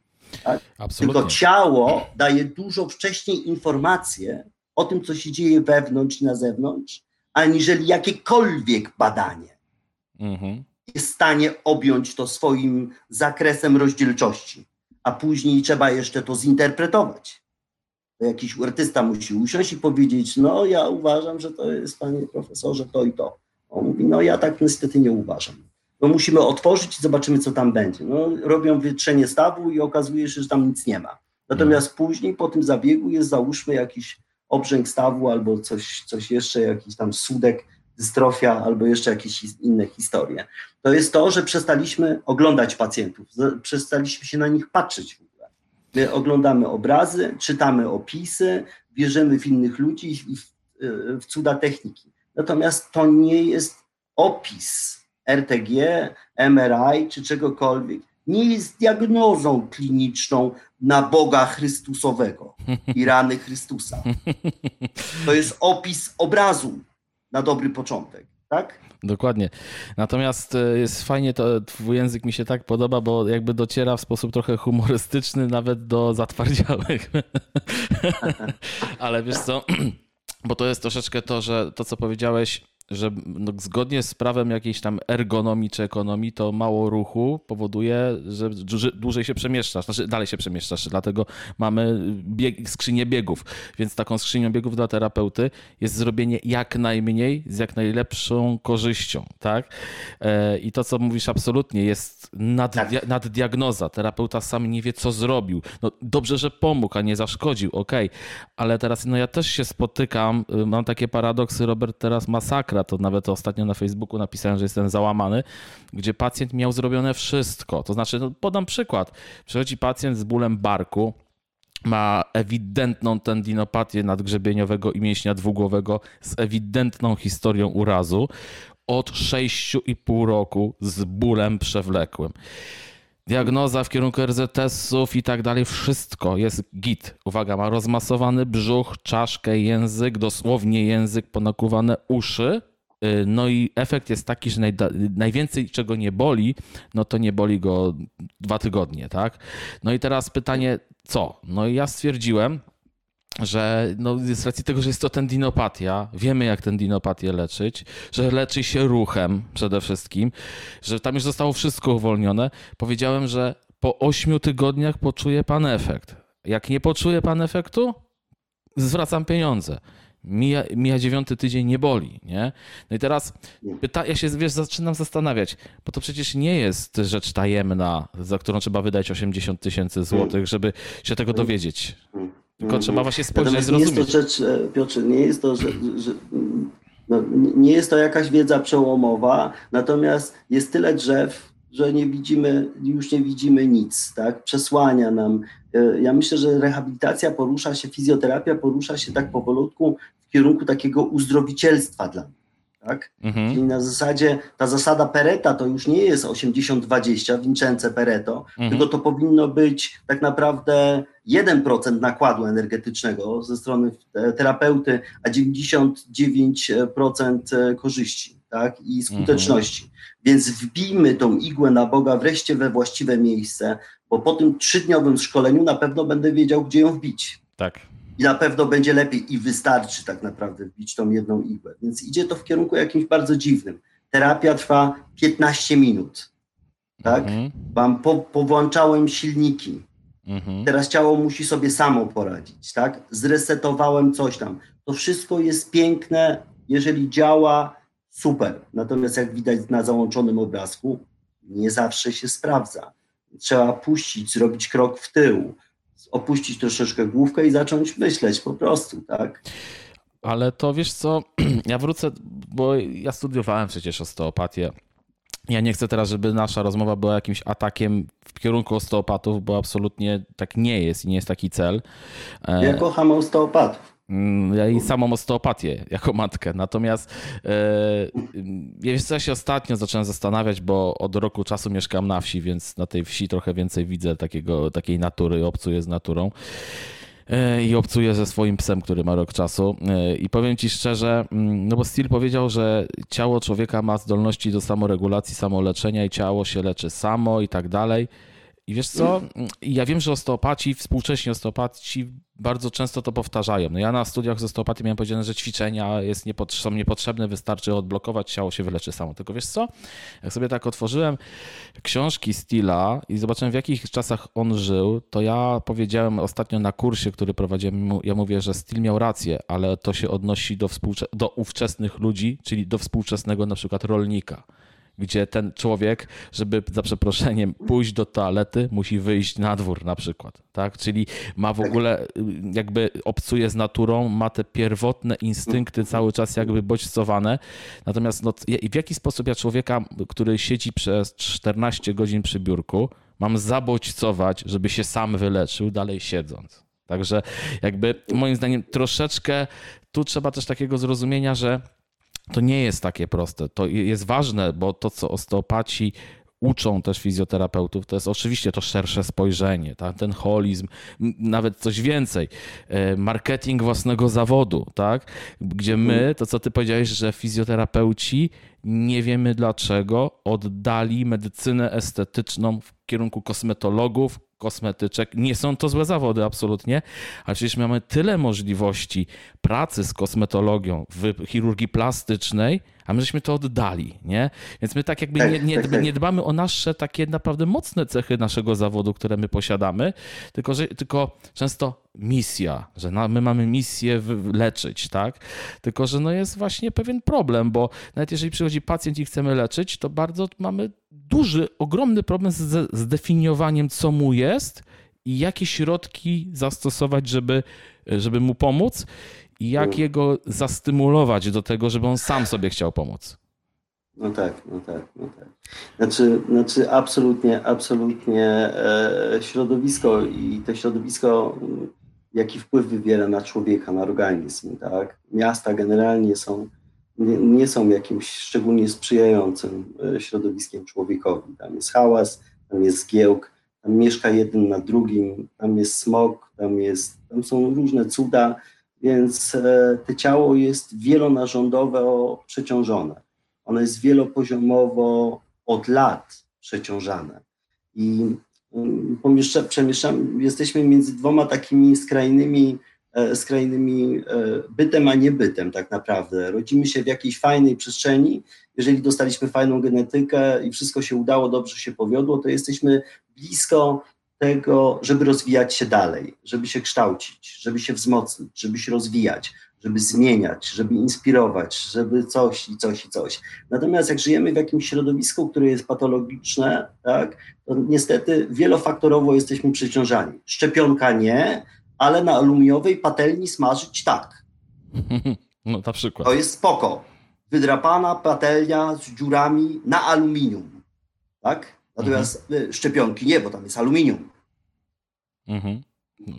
Tak? Absolutnie. Tylko ciało daje dużo wcześniej informacje o tym, co się dzieje wewnątrz i na zewnątrz, aniżeli jakiekolwiek badanie mhm. jest w stanie objąć to swoim zakresem rozdzielczości, a później trzeba jeszcze to zinterpretować. Jakiś artysta musi usiąść i powiedzieć, no ja uważam, że to jest, panie profesorze, to i to. On mówi, no ja tak niestety nie uważam. No musimy otworzyć i zobaczymy, co tam będzie. No robią wietrzenie stawu i okazuje się, że tam nic nie ma. Natomiast hmm. później po tym zabiegu jest, załóżmy, jakiś obrzęk stawu albo coś, coś jeszcze, jakiś tam sudek, dystrofia albo jeszcze jakieś inne historie. To jest to, że przestaliśmy oglądać pacjentów, przestaliśmy się na nich patrzeć. My oglądamy obrazy, czytamy opisy, wierzymy w innych ludzi i w, w cuda techniki. Natomiast to nie jest opis R T G, M R I czy czegokolwiek. Nie jest diagnozą kliniczną na Boga Chrystusowego i rany Chrystusa. To jest opis obrazu na dobry początek, tak? Dokładnie. Natomiast jest fajnie, to twój język mi się tak podoba, bo jakby dociera w sposób trochę humorystyczny nawet do zatwardziałych. Ale wiesz co, bo to jest troszeczkę to, że to co powiedziałeś, że no, zgodnie z prawem jakiejś tam ergonomii czy ekonomii, to mało ruchu powoduje, że dłużej się przemieszczasz, znaczy dalej się przemieszczasz, dlatego mamy bieg, skrzynię biegów. Więc taką skrzynią biegów dla terapeuty jest zrobienie jak najmniej z jak najlepszą korzyścią, tak? I to, co mówisz, absolutnie jest naddia- tak. naddiagnoza. Terapeuta sam nie wie, co zrobił. No, dobrze, że pomógł, a nie zaszkodził, okej. Ale teraz no, ja też się spotykam, mam takie paradoksy, Robert, teraz masakra. To nawet ostatnio na Facebooku napisałem, że jestem załamany, gdzie pacjent miał zrobione wszystko. To znaczy, no podam przykład. Przychodzi pacjent z bólem barku, ma ewidentną tendinopatię nadgrzebieniowego i mięśnia dwugłowego z ewidentną historią urazu od sześciu i pół roku z bólem przewlekłym. Diagnoza w kierunku er zet esów i tak dalej, wszystko jest git. Uwaga, ma rozmasowany brzuch, czaszkę, język, dosłownie język, ponakuwane uszy. No i efekt jest taki, że najda- najwięcej czego nie boli, no to nie boli go dwa tygodnie, tak? No i teraz pytanie, co? No i ja stwierdziłem, że no, z racji tego, że jest to tendinopatia, wiemy jak tendinopatię leczyć, że leczy się ruchem przede wszystkim, że tam już zostało wszystko uwolnione. Powiedziałem, że po ośmiu tygodniach poczuje pan efekt. Jak nie poczuje pan efektu, zwracam pieniądze. Mija, mija dziewiąty tydzień, nie boli, nie? No i teraz pyta, ja się, wiesz, zaczynam zastanawiać, bo to przecież nie jest rzecz tajemna, za którą trzeba wydać osiemdziesiąt tysięcy złotych, żeby się tego dowiedzieć. Tylko trzeba właśnie spojrzeć i zrozumieć. Nie jest to rzecz, Piotrze, nie jest to, że, że, no, nie jest to jakaś wiedza przełomowa, natomiast jest tyle drzew, że nie widzimy, już nie widzimy nic, tak? Przesłania nam. Ja myślę, że rehabilitacja porusza się, fizjoterapia porusza się tak powolutku w kierunku takiego uzdrowicielstwa dla mnie. Tak? Mhm. Czyli na zasadzie, ta zasada Pareta to już nie jest osiemdziesiąt dwadzieścia, Vincenzo Pareto, mhm. tylko to powinno być tak naprawdę jeden procent nakładu energetycznego ze strony terapeuty, a dziewięćdziesiąt dziewięć procent korzyści, tak? I skuteczności. Mhm. Więc wbijmy tą igłę na Boga wreszcie we właściwe miejsce, bo po tym trzydniowym szkoleniu na pewno będę wiedział, gdzie ją wbić. Tak. I na pewno będzie lepiej i wystarczy tak naprawdę wbić tą jedną igłę. Więc idzie to w kierunku jakimś bardzo dziwnym. Terapia trwa piętnaście minut. Tak? Mm-hmm. Wam po, powłączałem silniki. Mm-hmm. Teraz ciało musi sobie samo poradzić. Tak? Zresetowałem coś tam. To wszystko jest piękne, jeżeli działa, super. Natomiast jak widać na załączonym obrazku, nie zawsze się sprawdza. Trzeba puścić, zrobić krok w tył. Opuścić troszeczkę główkę i zacząć myśleć po prostu, tak? Ale to wiesz co, ja wrócę, bo ja studiowałem przecież osteopatię. Ja nie chcę teraz, żeby nasza rozmowa była jakimś atakiem w kierunku osteopatów, bo absolutnie tak nie jest i nie jest taki cel. Ja kocham osteopatów. Ja i samą osteopatię jako matkę. Natomiast yy, wiesz co, ja się ostatnio zacząłem zastanawiać, bo od roku czasu mieszkam na wsi, więc na tej wsi trochę więcej widzę takiego, takiej natury, obcuję z naturą yy, i obcuję ze swoim psem, który ma rok czasu. Yy, I powiem ci szczerze, yy, no bo Still powiedział, że ciało człowieka ma zdolności do samoregulacji, samoleczenia i ciało się leczy samo i tak dalej. I wiesz co, ja wiem, że osteopaci, współcześni osteopaci bardzo często to powtarzają. No ja na studiach z osteopatii miałem powiedziane, że ćwiczenia jest niepot- są niepotrzebne, wystarczy odblokować, ciało się wyleczy samo. Tylko wiesz co, jak sobie tak otworzyłem książki Stilla i zobaczyłem, w jakich czasach on żył, to ja powiedziałem ostatnio na kursie, który prowadziłem, ja mówię, że Still miał rację, ale to się odnosi do, współcze- do ówczesnych ludzi, czyli do współczesnego na przykład rolnika. Gdzie ten człowiek, żeby za przeproszeniem pójść do toalety, musi wyjść na dwór na przykład, tak? Czyli ma w ogóle, jakby obcuje z naturą, ma te pierwotne instynkty cały czas jakby bodźcowane. Natomiast no, w jaki sposób ja człowieka, który siedzi przez czternaście godzin przy biurku, mam zabodźcować, żeby się sam wyleczył dalej siedząc. Także jakby moim zdaniem troszeczkę tu trzeba też takiego zrozumienia, że to nie jest takie proste. To jest ważne, bo to, co osteopaci uczą też fizjoterapeutów, to jest oczywiście to szersze spojrzenie, tak? Ten holizm, nawet coś więcej. Marketing własnego zawodu, tak? Gdzie my, to co ty powiedziałeś, że fizjoterapeuci, nie wiemy dlaczego, oddali medycynę estetyczną w kierunku kosmetologów, kosmetyczek. Nie są to złe zawody absolutnie, ale przecież mamy tyle możliwości pracy z kosmetologią w chirurgii plastycznej, a my żeśmy to oddali, nie? Więc my tak jakby nie, nie, nie dbamy o nasze takie naprawdę mocne cechy naszego zawodu, które my posiadamy, tylko, że, tylko często misja, że na, my mamy misję leczyć, tak? Tylko, że no jest właśnie pewien problem, bo nawet jeżeli przychodzi pacjent i chcemy leczyć, to bardzo mamy duży, ogromny problem z zdefiniowaniem, co mu jest i jakie środki zastosować, żeby, żeby mu pomóc. I jak jego zastymulować do tego, żeby on sam sobie chciał pomóc? No tak, no tak, no tak. Znaczy, znaczy absolutnie, absolutnie środowisko i to środowisko, jaki wpływ wywiera na człowieka, na organizm, tak? Miasta generalnie są, nie, nie są jakimś szczególnie sprzyjającym środowiskiem człowiekowi. Tam jest hałas, tam jest zgiełk, tam mieszka jeden na drugim, tam jest smog, tam jest, tam są różne cuda. Więc to ciało jest wielonarządowo przeciążone. Ono jest wielopoziomowo od lat przeciążane. I pomieszcza, przemieszczam, jesteśmy między dwoma takimi skrajnymi, skrajnymi bytem, a niebytem tak naprawdę. Rodzimy się w jakiejś fajnej przestrzeni. Jeżeli dostaliśmy fajną genetykę i wszystko się udało, dobrze się powiodło, to jesteśmy blisko tego, żeby rozwijać się dalej, żeby się kształcić, żeby się wzmocnić, żeby się rozwijać, żeby zmieniać, żeby inspirować, żeby coś i coś i coś. Natomiast jak żyjemy w jakimś środowisku, które jest patologiczne, tak, to niestety wielofaktorowo jesteśmy przeciążani. Szczepionka nie, ale na aluminiowej patelni smażyć tak. No, na przykład. To jest spoko. Wydrapana patelnia z dziurami na aluminium. Tak? Natomiast mhm. szczepionki nie, bo tam jest aluminium. Mhm.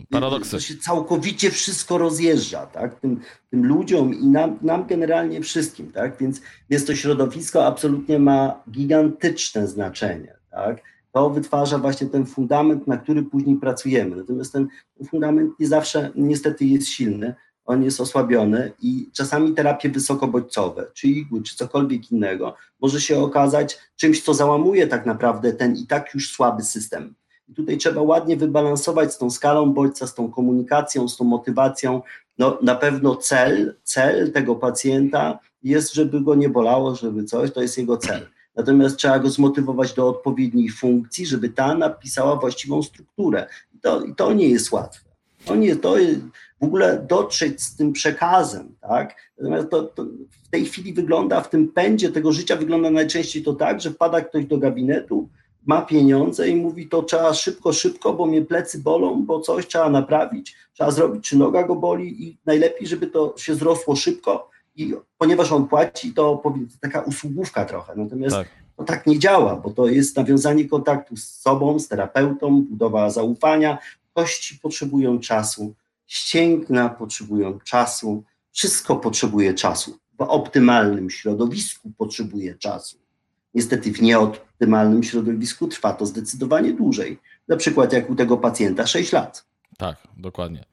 Paradoksy. To się całkowicie wszystko rozjeżdża, tak? Tym, tym ludziom i nam, nam generalnie wszystkim, tak? Więc, więc to środowisko absolutnie ma gigantyczne znaczenie, tak? To wytwarza właśnie ten fundament, na który później pracujemy. Natomiast ten fundament nie zawsze niestety jest silny, on jest osłabiony i czasami terapie wysokobodźcowe, czy igły, czy cokolwiek innego, może się okazać czymś, co załamuje tak naprawdę ten i tak już słaby system. I tutaj trzeba ładnie wybalansować z tą skalą bodźca, z tą komunikacją, z tą motywacją. No, na pewno cel, cel tego pacjenta jest, żeby go nie bolało, żeby coś, to jest jego cel. Natomiast trzeba go zmotywować do odpowiedniej funkcji, żeby ta napisała właściwą strukturę. I to, i to nie jest łatwe. To nie, to jest, w ogóle dotrzeć z tym przekazem, tak? Natomiast to, to w tej chwili wygląda, w tym pędzie tego życia wygląda najczęściej to tak, że wpada ktoś do gabinetu, ma pieniądze i mówi, to trzeba szybko, szybko, bo mnie plecy bolą, bo coś trzeba naprawić, trzeba zrobić, czy noga go boli i najlepiej, żeby to się zrosło szybko i ponieważ on płaci, to taka usługówka trochę, natomiast tak. To tak nie działa, bo to jest nawiązanie kontaktu z sobą, z terapeutą, budowa zaufania, kości potrzebują czasu, ścięgna potrzebują czasu, wszystko potrzebuje czasu. W optymalnym środowisku potrzebuje czasu. Niestety w nieoptymalnym środowisku trwa to zdecydowanie dłużej. Na przykład jak u tego pacjenta sześć lat. Tak, dokładnie.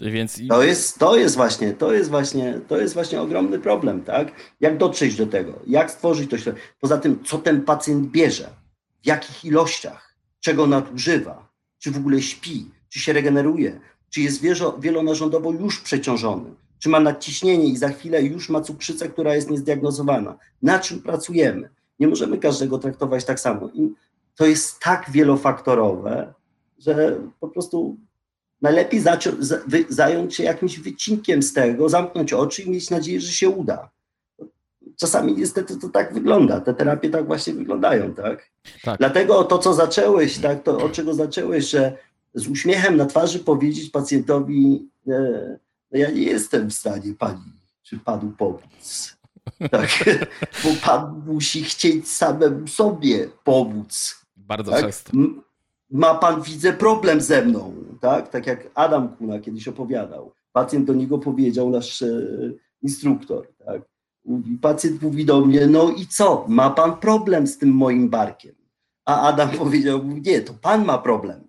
Więc... To jest, to jest właśnie, to jest właśnie, to jest właśnie ogromny problem, tak? Jak dotrzeć do tego? Jak stworzyć to środowisko? Poza tym, co ten pacjent bierze? W jakich ilościach? Czego nadużywa? Czy w ogóle śpi? Czy się regeneruje? Czy jest wielonarządowo już przeciążony, czy ma nadciśnienie i za chwilę już ma cukrzycę, która jest niezdiagnozowana. Na czym pracujemy? Nie możemy każdego traktować tak samo. I to jest tak wielofaktorowe, że po prostu najlepiej zająć się jakimś wycinkiem z tego, zamknąć oczy i mieć nadzieję, że się uda. Czasami niestety to tak wygląda, te terapie tak właśnie wyglądają, tak? tak. Dlatego to, co zacząłeś, tak, to od czego zacząłeś, że z uśmiechem na twarzy powiedzieć pacjentowi, e, no ja nie jestem w stanie pani, czy panu pomóc, tak? Bo pan musi chcieć samemu sobie pomóc. Bardzo tak? często. Ma pan, widzę, problem ze mną, tak? Tak jak Adam Kuna kiedyś opowiadał. Pacjent do niego powiedział, nasz e, instruktor, tak? Pacjent mówi do mnie, no i co, ma pan problem z tym moim barkiem? A Adam powiedział, nie, to pan ma problem.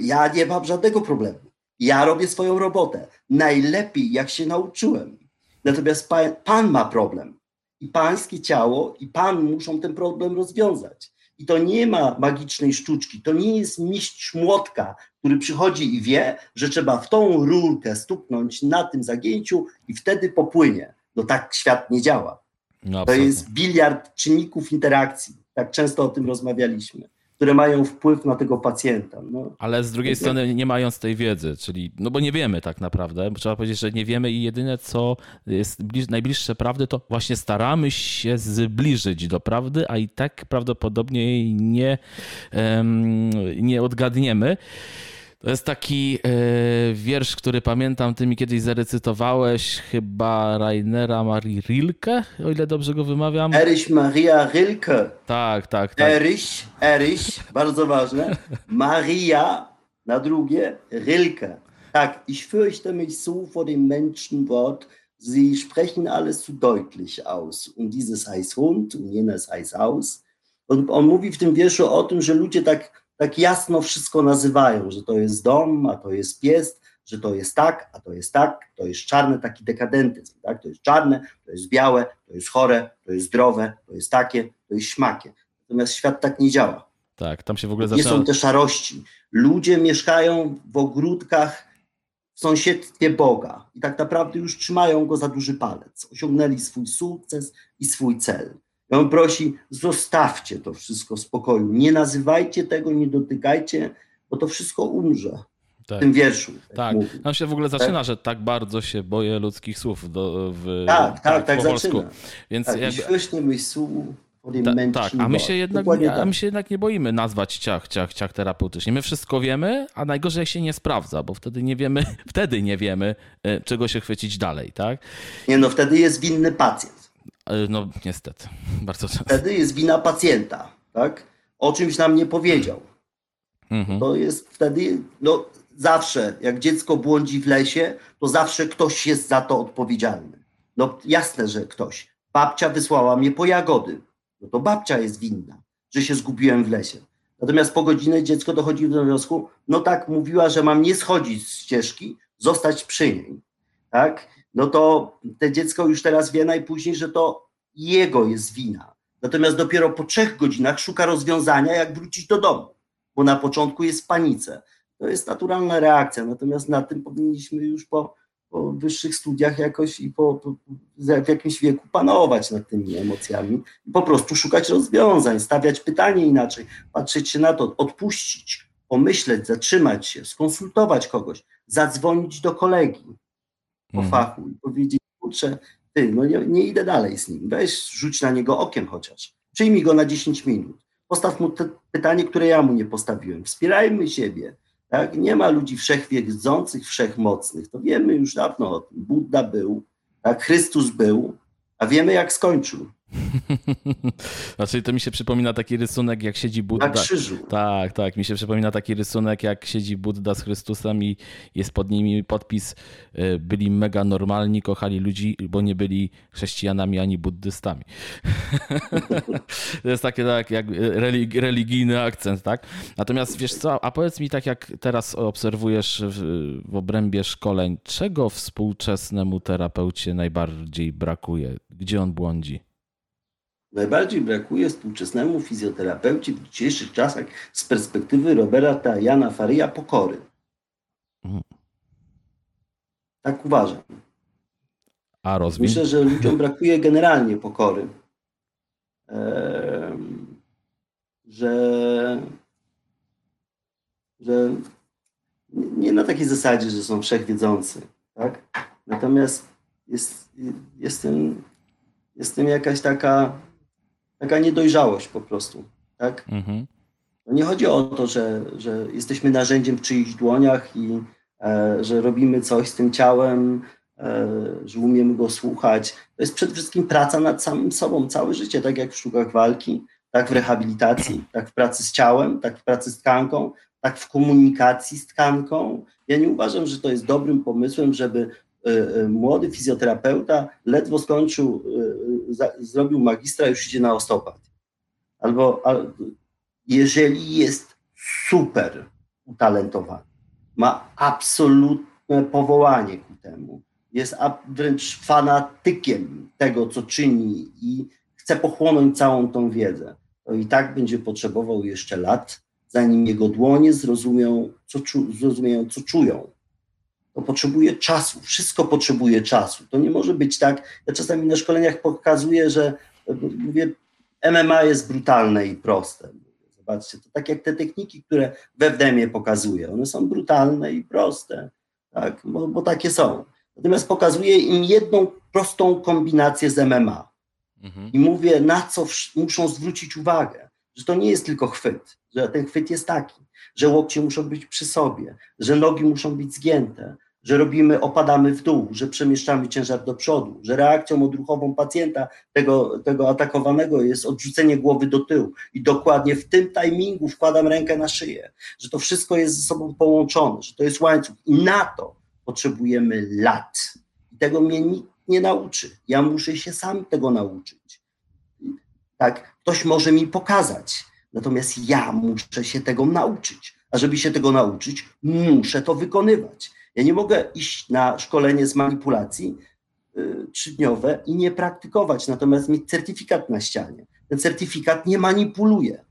Ja nie mam żadnego problemu. Ja robię swoją robotę. Najlepiej, jak się nauczyłem. Natomiast pan, pan ma problem. I pańskie ciało i pan muszą ten problem rozwiązać. I to nie ma magicznej sztuczki, to nie jest mistrz młotka, który przychodzi i wie, że trzeba w tą rurkę stuknąć na tym zagięciu i wtedy popłynie. No tak świat nie działa. No, to jest biliard czynników interakcji. Tak często o tym rozmawialiśmy, które mają wpływ na tego pacjenta. No. Ale z drugiej strony nie mając tej wiedzy, czyli no bo nie wiemy tak naprawdę, bo trzeba powiedzieć, że nie wiemy i jedyne co jest bliż, najbliższe prawdy, to właśnie staramy się zbliżyć do prawdy, a i tak prawdopodobnie jej nie, um, nie odgadniemy. To jest taki y, wiersz, który pamiętam, ty mi kiedyś zarecytowałeś, chyba Rainera Marii Rilke, o ile dobrze go wymawiam. Erich Maria Rilke. Tak, tak, tak. Erich, Erich, bardzo ważne. Maria na drugie, Rilke. Tak, ich fürchte mich so vor dem Menschenwort, sie sprechen alles zu deutlich aus. Und dieses heißt Hund, und jenes heißt Haus. On, on mówi w tym wierszu o tym, że ludzie tak tak jasno wszystko nazywają, że to jest dom, a to jest pies, że to jest tak, a to jest tak, to jest czarne, taki dekadentyzm, tak? To jest czarne, to jest białe, to jest chore, to jest zdrowe, to jest takie, to jest śmakie. Natomiast świat tak nie działa. Tak, tam się w ogóle zaczyna... Nie są te szarości. Ludzie mieszkają w ogródkach w sąsiedztwie Boga i tak naprawdę już trzymają go za duży palec. Osiągnęli swój sukces i swój cel. On prosi, zostawcie to wszystko w spokoju, nie nazywajcie tego, nie dotykajcie, bo to wszystko umrze. Tak. W tym wierszu. Tak, tak. Tam się w ogóle zaczyna, tak? Że tak bardzo się boję ludzkich słów do, w, tak, tak, tak, po polsku. Więc tak, jakby... Ta, tak, a my, się jednak, a my się jednak nie boimy nazwać ciach, ciach, ciach terapeutycznie. My wszystko wiemy, a najgorzej jak się nie sprawdza, bo wtedy nie wiemy, wtedy nie wiemy, czego się chwycić dalej, tak? Nie no, wtedy jest winny pacjent. No niestety, bardzo często. Wtedy jest wina pacjenta, tak? O czymś nam nie powiedział. Mhm. To jest wtedy, no zawsze, jak dziecko błądzi w lesie, to zawsze ktoś jest za to odpowiedzialny. No jasne, że ktoś. Babcia wysłała mnie po jagody. No to babcia jest winna, że się zgubiłem w lesie. Natomiast po godzinę dziecko dochodzi do wniosku, no tak, mówiła, że mam nie schodzić z ścieżki, zostać przy niej, tak? No to to dziecko już teraz wie najpóźniej, że to jego jest wina. Natomiast dopiero po trzech godzinach szuka rozwiązania, jak wrócić do domu, bo na początku jest w panice. To jest naturalna reakcja, natomiast na tym powinniśmy już po, po wyższych studiach jakoś i po, po, w jakimś wieku panować nad tymi emocjami i po prostu szukać rozwiązań, stawiać pytanie inaczej, patrzeć się na to, odpuścić, pomyśleć, zatrzymać się, skonsultować kogoś, zadzwonić do kolegi po fachu i powiedzieć, kurczę, ty, no nie, nie idę dalej z nim, weź, rzuć na niego okiem chociaż, przyjmij go na dziesięć minut, postaw mu te pytanie, które ja mu nie postawiłem, wspierajmy siebie, tak, nie ma ludzi wszechwiedzących, wszechmocnych, to wiemy już dawno o tym, Budda był, tak, Chrystus był, a wiemy jak skończył. Znaczy to mi się przypomina taki rysunek, jak siedzi Budda. Na krzyżu. Tak, tak. Mi się przypomina taki rysunek, jak siedzi Budda z Chrystusem i jest pod nimi podpis: byli mega normalni, kochali ludzi, bo nie byli chrześcijanami ani buddystami. To jest taki tak, jak religijny akcent, tak? Natomiast wiesz co, a powiedz mi tak, jak teraz obserwujesz w obrębie szkoleń, czego współczesnemu terapeucie najbardziej brakuje? Gdzie on błądzi? Najbardziej brakuje współczesnemu fizjoterapeucie w dzisiejszych czasach z perspektywy Roberta Jana Faryja pokory. Mm. Tak uważam. A rozwin- Myślę, że ludziom brakuje generalnie pokory. E, że, że nie na takiej zasadzie, że są wszechwiedzący. Tak? Natomiast jest, jestem, jestem jakaś taka Taka niedojrzałość po prostu, tak? Mhm. Nie chodzi o to, że, że jesteśmy narzędziem w czyichś dłoniach i e, że robimy coś z tym ciałem, e, że umiemy go słuchać. To jest przede wszystkim praca nad samym sobą całe życie, tak jak w sztukach walki, tak w rehabilitacji, tak w pracy z ciałem, tak w pracy z tkanką, tak w komunikacji z tkanką. Ja nie uważam, że to jest dobrym pomysłem, żeby młody fizjoterapeuta ledwo skończył, za, zrobił magistra, już idzie na osteopatię. Albo al, jeżeli jest super utalentowany, ma absolutne powołanie ku temu, jest wręcz fanatykiem tego, co czyni i chce pochłonąć całą tą wiedzę, to i tak będzie potrzebował jeszcze lat, zanim jego dłonie zrozumią, co, czu, zrozumieją, co czują. To potrzebuje czasu, wszystko potrzebuje czasu. To nie może być tak, ja czasami na szkoleniach pokazuję, że mówię, M M A jest brutalne i proste. Zobaczcie, to tak jak te techniki, które we F D M-ie pokazuję, one są brutalne i proste, tak? bo, bo takie są. Natomiast pokazuję im jedną prostą kombinację z M M A. Mhm. I mówię, na co muszą zwrócić uwagę, że to nie jest tylko chwyt, że ten chwyt jest taki, że łokcie muszą być przy sobie, że nogi muszą być zgięte, że robimy, opadamy w dół, że przemieszczamy ciężar do przodu, że reakcją odruchową pacjenta tego, tego atakowanego jest odrzucenie głowy do tyłu i dokładnie w tym timingu wkładam rękę na szyję, że to wszystko jest ze sobą połączone, że to jest łańcuch i na to potrzebujemy lat. I tego mnie nikt nie nauczy. Ja muszę się sam tego nauczyć. Tak, ktoś może mi pokazać, natomiast ja muszę się tego nauczyć. A żeby się tego nauczyć, muszę to wykonywać. Ja nie mogę iść na szkolenie z manipulacji trzydniowe i nie praktykować, natomiast mieć certyfikat na ścianie. Ten certyfikat nie manipuluje.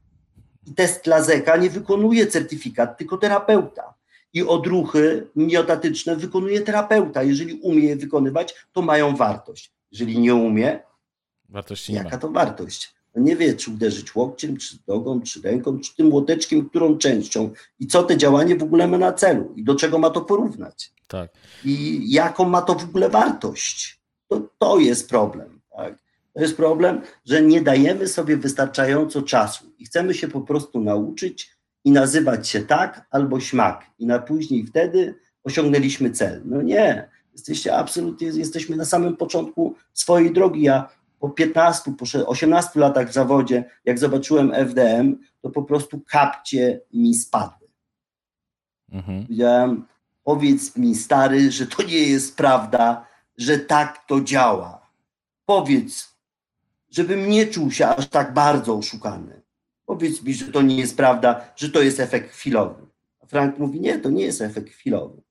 I test Lazeka nie wykonuje certyfikat, tylko terapeuta. I odruchy miotatyczne wykonuje terapeuta. Jeżeli umie je wykonywać, to mają wartość. Jeżeli nie umie, wartości jaka nie ma. To wartość? Nie wie, czy uderzyć łokciem, czy nogą, czy ręką, czy tym łoteczkiem, którą częścią i co te działanie w ogóle ma na celu i do czego ma to porównać. Tak. I jaką ma to w ogóle wartość. To, to jest problem. Tak? To jest problem, że nie dajemy sobie wystarczająco czasu i chcemy się po prostu nauczyć i nazywać się tak albo śmak. I na później wtedy osiągnęliśmy cel. No nie, jesteście absolutnie, jesteśmy na samym początku swojej drogi. Ja po piętnastu, po osiemnastu latach w zawodzie, jak zobaczyłem F D M, to po prostu kapcie mi spadły. Mhm. Powiedziałem, powiedz mi stary, że to nie jest prawda, że tak to działa. Powiedz, żebym nie czuł się aż tak bardzo oszukany. Powiedz mi, że to nie jest prawda, że to jest efekt chwilowy. A Frank mówi, nie, to nie jest efekt chwilowy.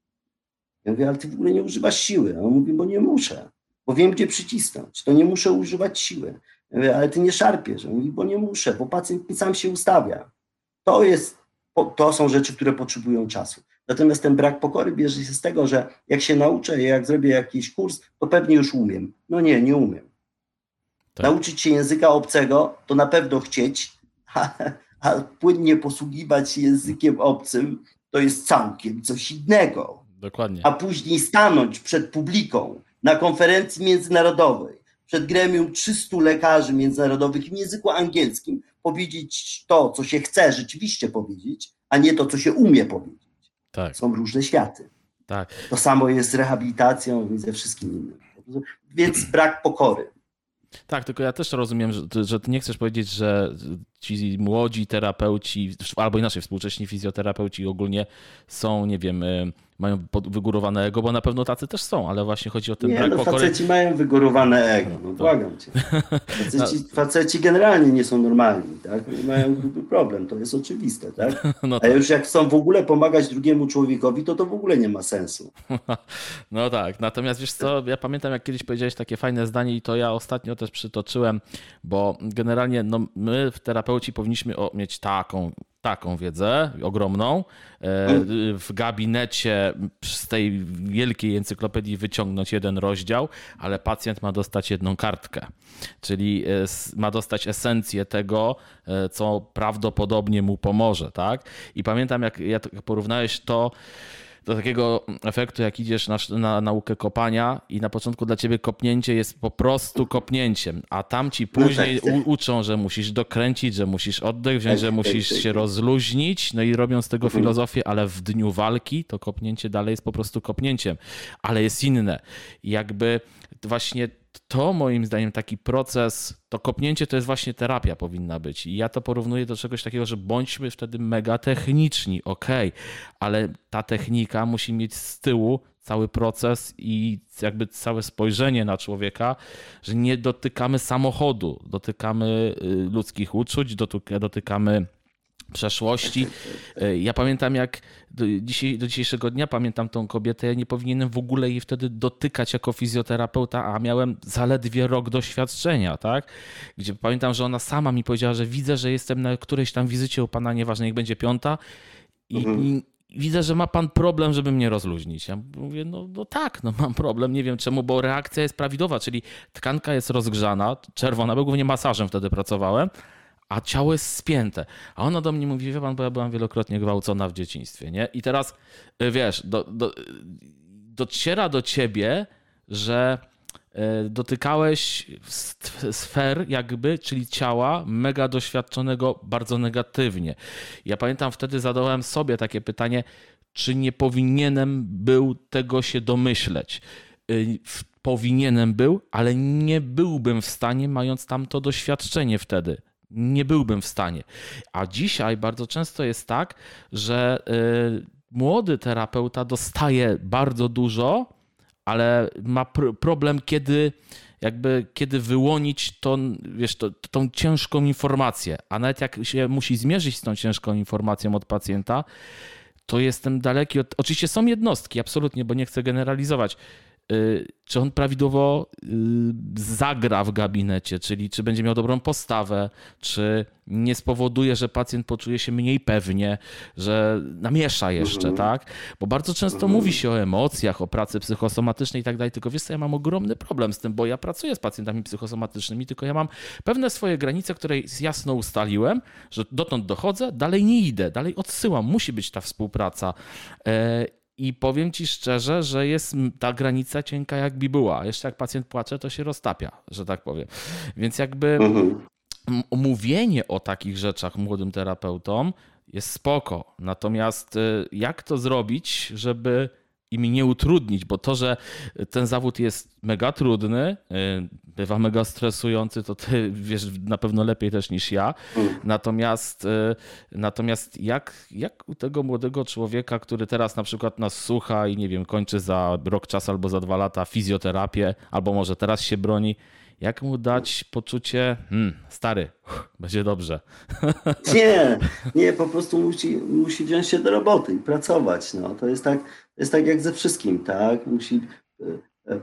Ja mówię, ale ty w ogóle nie używasz siły. A on mówi, bo nie muszę. Bo wiem, gdzie przycisnąć, to nie muszę używać siły. Ale ty nie szarpiesz, bo nie muszę, bo pacjent sam się ustawia. To jest, to są rzeczy, które potrzebują czasu. Natomiast ten brak pokory bierze się z tego, że jak się nauczę, jak zrobię jakiś kurs, to pewnie już umiem. No nie, nie umiem. Tak. Nauczyć się języka obcego, to na pewno chcieć, a, a płynnie posługiwać się językiem obcym, to jest całkiem coś innego. Dokładnie. A później stanąć przed publiką, na konferencji międzynarodowej, przed gremium trzystu lekarzy międzynarodowych w języku angielskim powiedzieć to, co się chce rzeczywiście powiedzieć, a nie to, co się umie powiedzieć. Tak. Są różne światy. Tak. To samo jest z rehabilitacją i ze wszystkim innym. Więc brak pokory. Tak, tylko ja też rozumiem, że, że ty nie chcesz powiedzieć, że ci młodzi terapeuci, albo inaczej współcześni fizjoterapeuci ogólnie są, nie wiem, mają wygórowane ego, bo na pewno tacy też są, ale właśnie chodzi o ten nie, brak no, pokory. Nie, faceci mają wygórowane ego, no, no, błagam cię. Faceci, faceci generalnie nie są normalni, tak? Mają problem, to jest oczywiste, tak? No tak. A już jak chcą w ogóle pomagać drugiemu człowiekowi, to to w ogóle nie ma sensu. No tak, natomiast wiesz co, ja pamiętam, jak kiedyś powiedziałeś takie fajne zdanie i to ja ostatnio też przytoczyłem, bo generalnie no, my w terapeuci powinniśmy mieć taką taką wiedzę ogromną, w gabinecie z tej wielkiej encyklopedii wyciągnąć jeden rozdział, ale pacjent ma dostać jedną kartkę, czyli ma dostać esencję tego, co prawdopodobnie mu pomoże, tak? I pamiętam, jak ja porównałeś to do takiego efektu, jak idziesz na, na naukę kopania i na początku dla ciebie kopnięcie jest po prostu kopnięciem, a tam ci później no tak, tak. U, uczą, że musisz dokręcić, że musisz oddech wziąć, że musisz się rozluźnić, no i robią z tego filozofię, ale w dniu walki to kopnięcie dalej jest po prostu kopnięciem, ale jest inne. Jakby właśnie to moim zdaniem taki proces, to kopnięcie to jest właśnie terapia powinna być i ja to porównuję do czegoś takiego, że bądźmy wtedy mega techniczni, okej, okay, ale ta technika musi mieć z tyłu cały proces i jakby całe spojrzenie na człowieka, że nie dotykamy samochodu, dotykamy ludzkich uczuć, dotykamy przeszłości. Ja pamiętam, jak do, dzisiaj, do dzisiejszego dnia pamiętam tą kobietę, ja nie powinienem w ogóle jej wtedy dotykać jako fizjoterapeuta, a miałem zaledwie rok doświadczenia, tak? Gdzie pamiętam, że ona sama mi powiedziała, że widzę, że jestem na którejś tam wizycie u pana, nieważne, niech będzie piąta i, mhm. i widzę, że ma pan problem, żeby mnie rozluźnić. Ja mówię, no, no tak, no mam problem, nie wiem czemu, bo reakcja jest prawidłowa, czyli tkanka jest rozgrzana, czerwona, bo głównie masażem wtedy pracowałem, a ciało jest spięte. A ona do mnie mówi, wie pan, bo ja byłam wielokrotnie gwałcona w dzieciństwie, nie? I teraz, wiesz, do, do, dociera do ciebie, że dotykałeś sfer jakby, czyli ciała mega doświadczonego bardzo negatywnie. Ja pamiętam, wtedy zadałem sobie takie pytanie, czy nie powinienem był tego się domyśleć. Powinienem był, ale nie byłbym w stanie, mając tamto doświadczenie wtedy. Nie byłbym w stanie. A dzisiaj bardzo często jest tak, że yy, młody terapeuta dostaje bardzo dużo, ale ma pr- problem, kiedy, jakby, kiedy wyłonić to, wiesz, to, tą ciężką informację. A nawet jak się musi zmierzyć z tą ciężką informacją od pacjenta, to jestem daleki od... Oczywiście są jednostki, absolutnie, bo nie chcę generalizować. Czy on prawidłowo zagra w gabinecie, czyli czy będzie miał dobrą postawę, czy nie spowoduje, że pacjent poczuje się mniej pewnie, że namiesza jeszcze, mhm. tak? Bo bardzo często mhm. mówi się o emocjach, o pracy psychosomatycznej i tak dalej, tylko wiesz co, ja mam ogromny problem z tym, bo ja pracuję z pacjentami psychosomatycznymi, tylko ja mam pewne swoje granice, które jasno ustaliłem, że dotąd dochodzę, dalej nie idę, dalej odsyłam, musi być ta współpraca. I powiem ci szczerze, że jest ta granica cienka jak bibuła. Jeszcze jak pacjent płacze, to się roztapia, że tak powiem. Więc jakby mówienie o takich rzeczach młodym terapeutom jest spoko. Natomiast jak to zrobić, żeby im nie utrudnić? Bo to, że ten zawód jest mega trudny, bywa mega stresujący, to ty wiesz na pewno lepiej też niż ja. Natomiast, natomiast jak, jak u tego młodego człowieka, który teraz na przykład nas słucha i nie wiem, kończy za rok czasu albo za dwa lata fizjoterapię, albo może teraz się broni, jak mu dać poczucie, hmm, stary, będzie dobrze. Nie, nie, po prostu musi, musi wziąć się do roboty i pracować. No. To jest tak, jest tak jak ze wszystkim, tak? Musi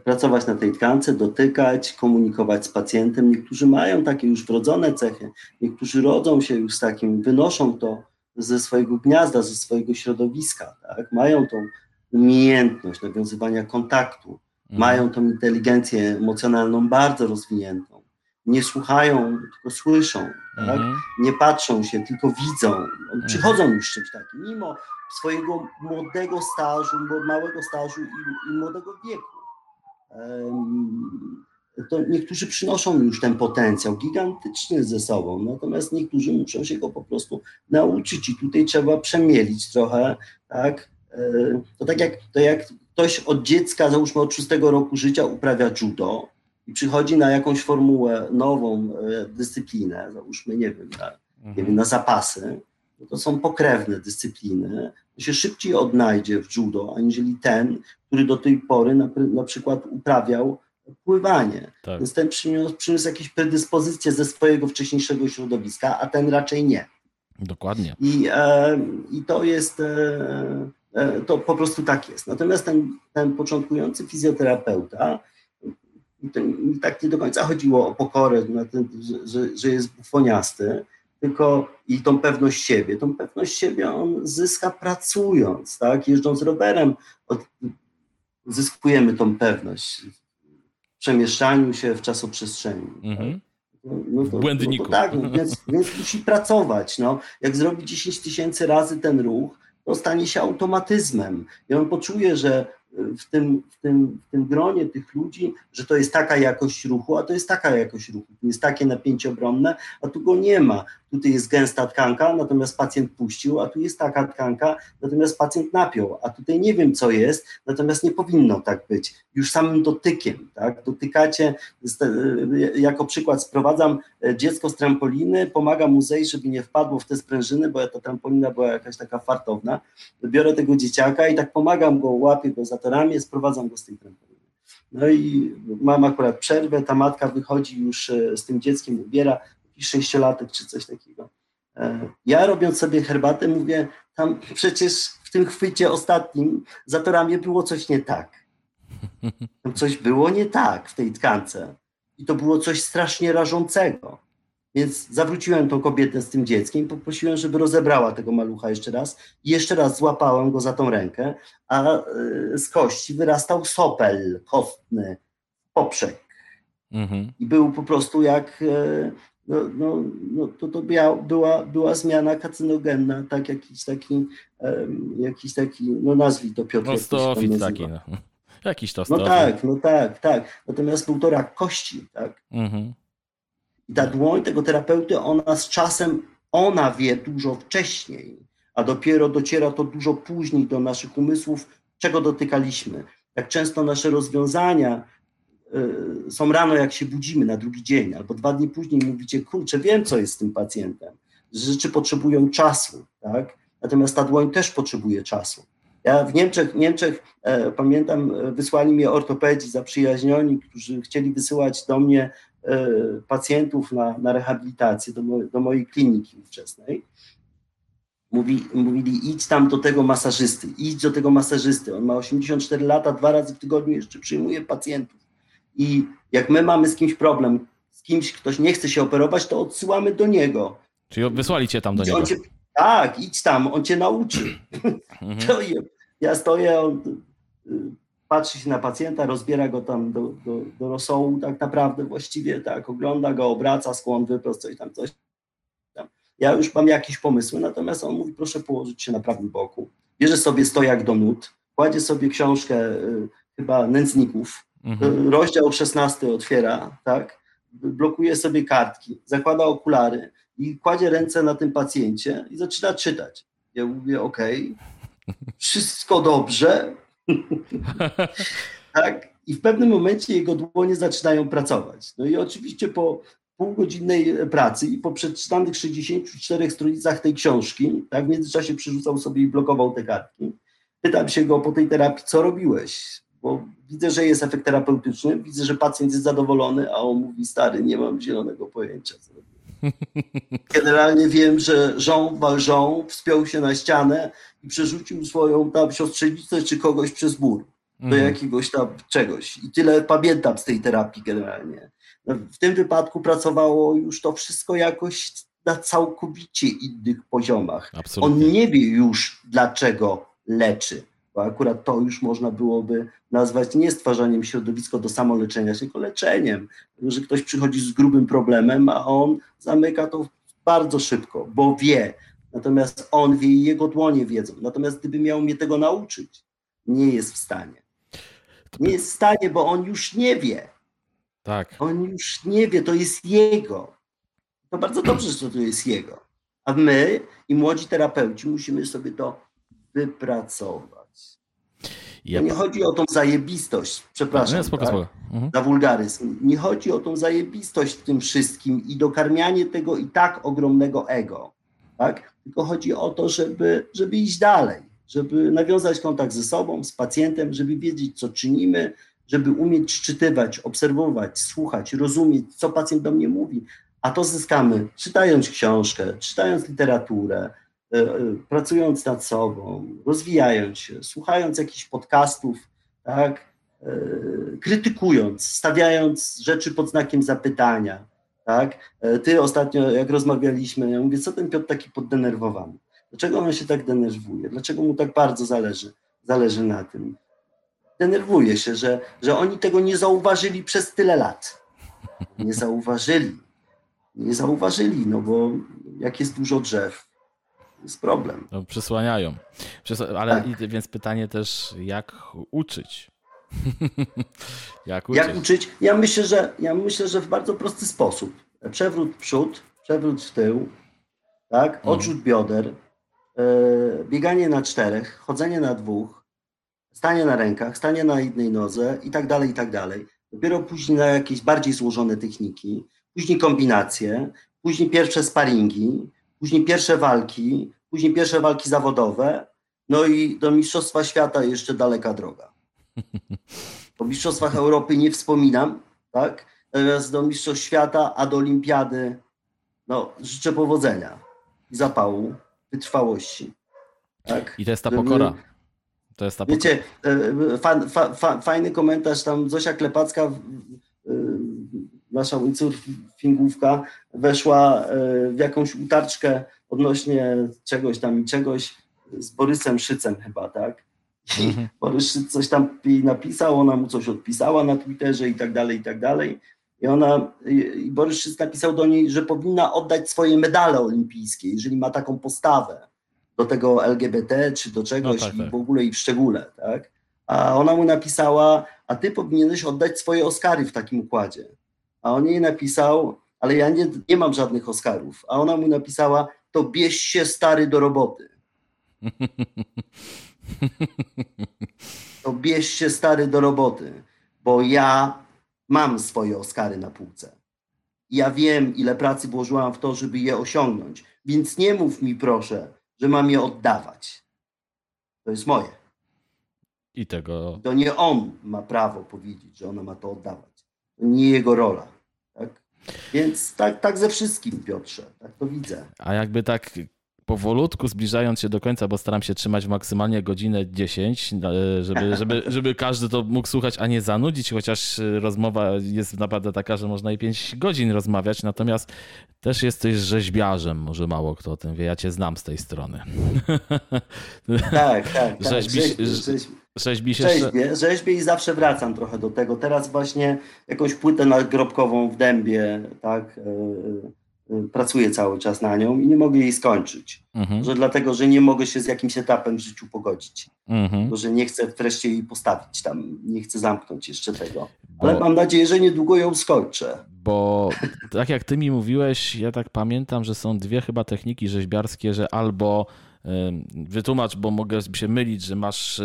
pracować na tej tkance, dotykać, komunikować z pacjentem. Niektórzy mają takie już wrodzone cechy, niektórzy rodzą się już z takim, wynoszą to ze swojego gniazda, ze swojego środowiska, tak? Mają tą umiejętność nawiązywania kontaktu. Mają tą inteligencję emocjonalną bardzo rozwiniętą. Nie słuchają, tylko słyszą. Tak? Mhm. Nie patrzą się, tylko widzą. Przychodzą mhm. już z czymś takim, mimo swojego młodego stażu, małego stażu i, i młodego wieku. To niektórzy przynoszą już ten potencjał gigantyczny ze sobą, natomiast niektórzy muszą się go po prostu nauczyć i tutaj trzeba przemielić trochę. Tak? To tak jak... To jak ktoś od dziecka, załóżmy od szóstego roku życia uprawia judo i przychodzi na jakąś formułę, nową dyscyplinę, załóżmy, nie wiem, na, mhm. nie wiem, na zapasy, no to są pokrewne dyscypliny, to się szybciej odnajdzie w judo, aniżeli ten, który do tej pory na, na przykład uprawiał pływanie. Tak. Więc ten przyniósł, przyniósł jakieś predyspozycje ze swojego wcześniejszego środowiska, a ten raczej nie. Dokładnie. I, e, i to jest... E, To po prostu tak jest. Natomiast ten, ten początkujący fizjoterapeuta, ten, tak nie do końca chodziło o pokorę, na ten, że, że jest bufoniasty, tylko i tą pewność siebie. Tą pewność siebie on zyska pracując, tak? Jeżdżąc rowerem od, zyskujemy tą pewność w przemieszczaniu się w czasoprzestrzeni. Mhm. Tak? No to, w błędniku. No tak, więc, więc musi pracować. No. Jak zrobi dziesięć tysięcy razy ten ruch, to stanie się automatyzmem i on poczuje, że w tym, w, tym, w tym gronie tych ludzi, że to jest taka jakość ruchu, a to jest taka jakość ruchu, to jest takie napięcie obronne, a tu go nie ma. Tutaj jest gęsta tkanka, natomiast pacjent puścił, a tu jest taka tkanka, natomiast pacjent napiął, a tutaj nie wiem co jest, natomiast nie powinno tak być. Już samym dotykiem, tak? Dotykacie, jako przykład sprowadzam dziecko z trampoliny, pomaga mu zejść, żeby nie wpadło w te sprężyny, bo ta trampolina była jakaś taka fartowna. Biorę tego dzieciaka i tak pomagam go, łapię go za to ramię, sprowadzam go z tej trampoliny. No i mam akurat przerwę, ta matka wychodzi już z tym dzieckiem, ubiera, sześciolatek czy coś takiego. Ja robiąc sobie herbatę mówię, tam przecież w tym chwycie ostatnim za torami było coś nie tak. Tam coś było nie tak w tej tkance. I to było coś strasznie rażącego. Więc zawróciłem tą kobietę z tym dzieckiem, poprosiłem, żeby rozebrała tego malucha jeszcze raz. I jeszcze raz złapałem go za tą rękę, a z kości wyrastał sopel kostny, poprzek. Mhm. I był po prostu jak... No, no, no to, to była, była zmiana kacynogenna, tak jakiś taki, um, jakiś taki, no nazwij to Piotr. No stofit taki, no. Jakiś to stofit. No tak, no tak, tak. Natomiast był to rak kości, tak. Mm-hmm. I ta dłoń tego terapeuty, ona z czasem, ona wie dużo wcześniej, a dopiero dociera to dużo później do naszych umysłów, czego dotykaliśmy. Tak często nasze rozwiązania są rano, jak się budzimy na drugi dzień, albo dwa dni później mówicie, kurczę, wiem, co jest z tym pacjentem. Rzeczy potrzebują czasu, tak? Natomiast ta dłoń też potrzebuje czasu. Ja w Niemczech, Niemczech e, pamiętam, wysłali mnie ortopedzi zaprzyjaźnioni, którzy chcieli wysyłać do mnie e, pacjentów na, na rehabilitację, do, mo- do mojej kliniki ówczesnej. Mówi, mówili, idź tam do tego masażysty, idź do tego masażysty. On ma osiemdziesiąt cztery lata, dwa razy w tygodniu jeszcze przyjmuje pacjentów. I jak my mamy z kimś problem, z kimś, ktoś nie chce się operować, to odsyłamy do niego. Czyli wysłali cię tam do niego. Cię, tak, idź tam, on cię nauczy. Mhm. To ja stoję, on patrzy się na pacjenta, rozbiera go tam do, do, do rosołu tak naprawdę właściwie, tak, ogląda go, obraca, skłon wyprost, coś tam, coś tam. Ja już mam jakieś pomysły, natomiast on mówi, proszę położyć się na prawym boku. Bierze sobie stojak do nut, kładzie sobie książkę chyba Nędzników, mhm. Rozdział szesnasty otwiera, tak? Blokuje sobie kartki, zakłada okulary i kładzie ręce na tym pacjencie i zaczyna czytać. Ja mówię, okej, okay, wszystko dobrze. Tak? I w pewnym momencie jego dłonie zaczynają pracować. No i oczywiście po półgodzinnej pracy i po przeczytanych sześćdziesięciu czterech stronicach tej książki, tak? W międzyczasie przerzucał sobie i blokował te kartki. Pytam się go po tej terapii, co robiłeś? Bo widzę, że jest efekt terapeutyczny, widzę, że pacjent jest zadowolony, a on mówi, stary, nie mam zielonego pojęcia, co robię. Generalnie wiem, że Jean Valjean wspiął się na ścianę i przerzucił swoją tam siostrzenicę czy kogoś przez mur do jakiegoś tam czegoś. I tyle pamiętam z tej terapii generalnie. No, w tym wypadku pracowało już to wszystko jakoś na całkowicie innych poziomach. Absolutnie. On nie wie już, dlaczego leczy. Bo akurat to już można byłoby nazwać nie stwarzaniem środowiska do samoleczenia, tylko leczeniem. Że ktoś przychodzi z grubym problemem, a on zamyka to bardzo szybko, bo wie. Natomiast on wie i jego dłonie wiedzą. Natomiast gdyby miał mnie tego nauczyć, nie jest w stanie. Nie jest w stanie, bo on już nie wie. Tak. On już nie wie, to jest jego. To bardzo dobrze, że to jest jego. A my i młodzi terapeuci musimy sobie to wypracować. Yep. Nie chodzi o tą zajebistość, przepraszam, no, spoko, tak? Spoko. Mhm. Za wulgaryzm. Nie chodzi o tą zajebistość w tym wszystkim i dokarmianie tego i tak ogromnego ego, tak? Tylko chodzi o to, żeby, żeby iść dalej, żeby nawiązać kontakt ze sobą, z pacjentem, żeby wiedzieć, co czynimy, żeby umieć szczytywać, obserwować, słuchać, rozumieć, co pacjent do mnie mówi, a to zyskamy czytając książkę, czytając literaturę, pracując nad sobą, rozwijając się, słuchając jakichś podcastów, tak, krytykując, stawiając rzeczy pod znakiem zapytania, tak. Ty ostatnio, jak rozmawialiśmy, ja mówię, co ten Piotr taki poddenerwowany? Dlaczego on się tak denerwuje? Dlaczego mu tak bardzo zależy, zależy na tym? Denerwuje się, że, że oni tego nie zauważyli przez tyle lat. Nie zauważyli. Nie zauważyli, no bo jak jest dużo drzew, jest problem. No, przysłaniają. Przysła- ale tak. I, więc pytanie też, jak uczyć? jak uczyć? Jak uczyć? Ja myślę, że, ja myślę, że w bardzo prosty sposób. Przewrót w przód, przewrót w tył, tak? Odrzut mhm. bioder, yy, bieganie na czterech, chodzenie na dwóch, stanie na rękach, stanie na jednej nodze i tak dalej, i tak dalej. Dopiero później na jakieś bardziej złożone techniki, później kombinacje, później pierwsze sparingi, później pierwsze walki, później pierwsze walki zawodowe, no i do Mistrzostwa Świata jeszcze daleka droga. O Mistrzostwach Europy nie wspominam, tak? Natomiast do Mistrzostw Świata, a do Olimpiady, no życzę powodzenia. zapału, wytrwałości. Tak? I to jest ta pokora. To jest ta pokora. Wiecie, fan, fa, fa, fajny komentarz tam Zosia Klepacka, nasza windsurfingówka, weszła w jakąś utarczkę odnośnie czegoś tam i czegoś z Borysem Szycem chyba, tak? I Borys Szyc coś tam napisał, ona mu coś odpisała na Twitterze i tak dalej, i tak dalej. I ona, i Borys Szyc napisał do niej, że powinna oddać swoje medale olimpijskie, jeżeli ma taką postawę do tego L G B T czy do czegoś, no tak, tak. I w ogóle i w szczególe, tak? A ona mu napisała, a ty powinieneś oddać swoje Oscary w takim układzie. A on jej napisał, ale ja nie, nie mam żadnych Oscarów. A ona mu napisała, to bierz się stary do roboty. To bierz się stary do roboty, bo ja mam swoje Oscary na półce. Ja wiem, ile pracy włożyłam w to, żeby je osiągnąć, więc nie mów mi proszę, że mam je oddawać. To jest moje. I tego... To nie on ma prawo powiedzieć, że ona ma to oddawać. To nie jego rola. Tak? Więc tak, tak ze wszystkim, Piotrze. Tak to widzę. A jakby tak... powolutku zbliżając się do końca, bo staram się trzymać maksymalnie godzinę dziesięć, żeby, żeby, żeby każdy to mógł słuchać, a nie zanudzić, chociaż rozmowa jest naprawdę taka, że można i pięć godzin rozmawiać, natomiast też jesteś rzeźbiarzem, może mało kto o tym wie, ja cię znam z tej strony. Tak, tak. tak. Rzeźbi, rzeźbi, rzeźbi się... rzeźbię, rzeźbię i zawsze wracam trochę do tego. Teraz właśnie jakąś płytę nagrobkową w Dębie, tak, pracuję cały czas na nią i nie mogę jej skończyć. Mhm. Może dlatego, że nie mogę się z jakimś etapem w życiu pogodzić. Mhm. Może nie chcę wreszcie jej postawić tam, nie chcę zamknąć jeszcze tego. Ale bo, mam nadzieję, że niedługo ją skończę. Bo tak jak ty mi mówiłeś, ja tak pamiętam, że są dwie chyba techniki rzeźbiarskie, że albo wytłumacz, bo mogę się mylić, że masz,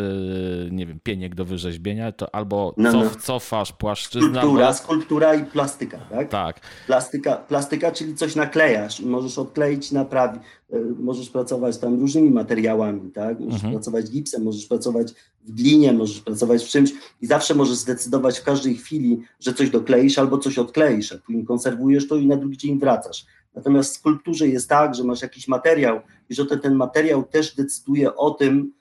nie wiem, pieniek do wyrzeźbienia, to albo no, cof, no. cofasz płaszczyznę. Skulptura, bo... skulptura i plastyka, tak? Tak. Plastyka, plastyka, czyli coś naklejasz, możesz odkleić, naprawić, możesz pracować tam różnymi materiałami, tak? Możesz mhm. pracować gipsem, możesz pracować w glinie, możesz pracować w czymś i zawsze możesz zdecydować w każdej chwili, że coś dokleisz albo coś odkleisz, a później konserwujesz to i na drugi dzień wracasz. Natomiast w skulpturze jest tak, że masz jakiś materiał i że ten materiał też decyduje o tym,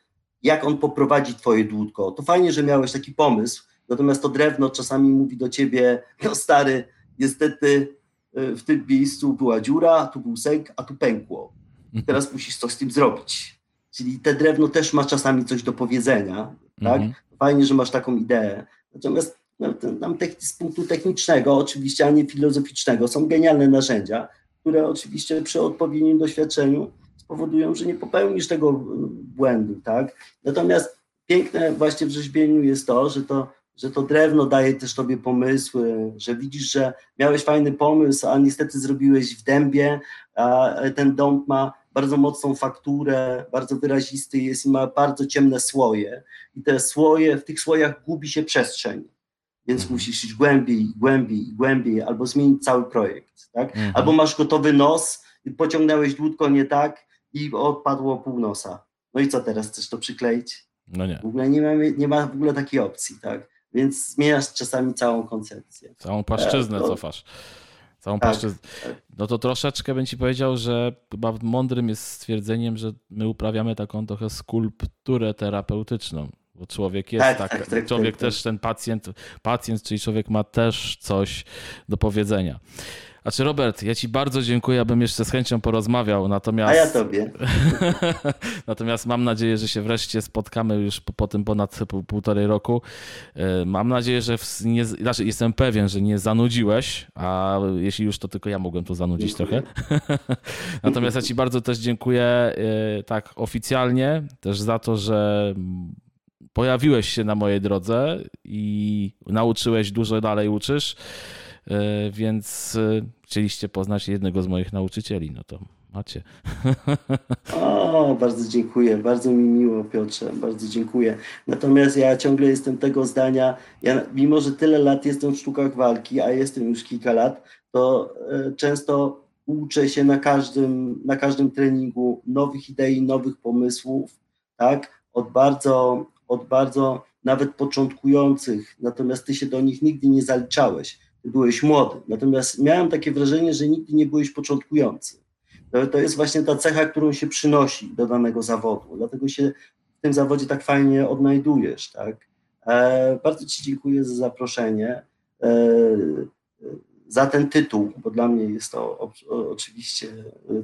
jak on poprowadzi twoje dłutko. To fajnie, że miałeś taki pomysł, natomiast to drewno czasami mówi do ciebie, no stary, niestety w tym miejscu była dziura, tu był sęk, a tu pękło. I teraz musisz coś z tym zrobić. Czyli te drewno też ma czasami coś do powiedzenia. Tak? Mhm. Fajnie, że masz taką ideę. Natomiast no, tam z punktu technicznego, oczywiście, a nie filozoficznego, są genialne narzędzia, które oczywiście przy odpowiednim doświadczeniu spowodują, że nie popełnisz tego błędu, tak? Natomiast piękne właśnie w rzeźbieniu jest to, że to, że to drewno daje też tobie pomysły, że widzisz, że miałeś fajny pomysł, a niestety zrobiłeś w dębie, a ten dąb ma bardzo mocną fakturę, bardzo wyrazisty jest i ma bardzo ciemne słoje i te słoje, w tych słojach gubi się przestrzeń. Więc musisz iść głębiej, głębiej, głębiej, albo zmienić cały projekt, tak? Mhm. Albo masz gotowy nos, pociągnąłeś dłutko nie tak i odpadło pół nosa. No i co teraz, chcesz to przykleić? No nie. W ogóle nie ma, nie ma w ogóle takiej opcji, tak? Więc zmieniasz czasami całą koncepcję. Całą płaszczyznę tak, to... cofasz. Całą tak, płaszczyznę. Tak. No to troszeczkę bym ci powiedział, że chyba mądrym jest stwierdzeniem, że my uprawiamy taką trochę skulpturę terapeutyczną. Bo człowiek jest tak, tak, tak, tak człowiek tak, tak. też ten pacjent, pacjent, czyli człowiek ma też coś do powiedzenia. A czy Robert, ja ci bardzo dziękuję, abym jeszcze z chęcią porozmawiał, natomiast... A ja tobie. Natomiast mam nadzieję, że się wreszcie spotkamy już po, po tym ponad półtorej roku. Mam nadzieję, że... W, nie, znaczy jestem pewien, że nie zanudziłeś, a jeśli już, to tylko ja mogłem tu zanudzić dziękuję. Trochę. Natomiast ja ci bardzo też dziękuję tak oficjalnie też za to, że... Pojawiłeś się na mojej drodze i nauczyłeś dużo, dalej uczysz, więc chcieliście poznać jednego z moich nauczycieli, no to macie. O, bardzo dziękuję, bardzo mi miło, Piotrze, bardzo dziękuję. Natomiast ja ciągle jestem tego zdania, ja, mimo że tyle lat jestem w sztukach walki, a jestem już kilka lat, to często uczę się na każdym, na każdym treningu nowych idei, nowych pomysłów, tak, od bardzo... od bardzo nawet początkujących, natomiast ty się do nich nigdy nie zaliczałeś, ty byłeś młody, natomiast miałem takie wrażenie, że nigdy nie byłeś początkujący. To, to jest właśnie ta cecha, którą się przynosi do danego zawodu. Dlatego się w tym zawodzie tak fajnie odnajdujesz, tak? E, bardzo Ci dziękuję za zaproszenie, e, za ten tytuł, bo dla mnie jest to o, o, oczywiście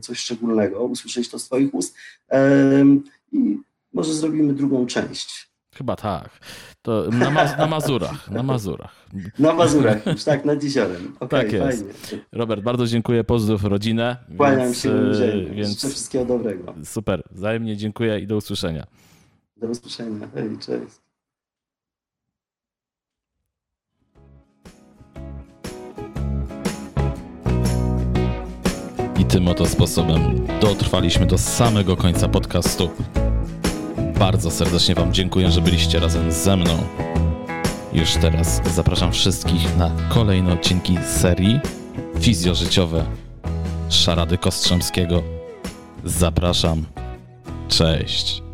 coś szczególnego, usłyszeć to z Twoich ust. E, I może zrobimy drugą część. Chyba tak. To na, ma- na Mazurach. Na Mazurach. Na Mazurach, już tak, nad jeziorem. Okay, tak jest. Fajnie. Robert, bardzo dziękuję. Pozdrów rodzinę. Kłaniam się bliżej. Więc... Życzę wszystkiego dobrego. Super. Wzajemnie dziękuję i do usłyszenia. Do usłyszenia. Hej, cześć. I tym oto sposobem dotrwaliśmy do samego końca podcastu. Bardzo serdecznie Wam dziękuję, że byliście razem ze mną. Już teraz zapraszam wszystkich na kolejne odcinki serii Fizjożyciowe Szarady Kostrzębskiego. Zapraszam. Cześć.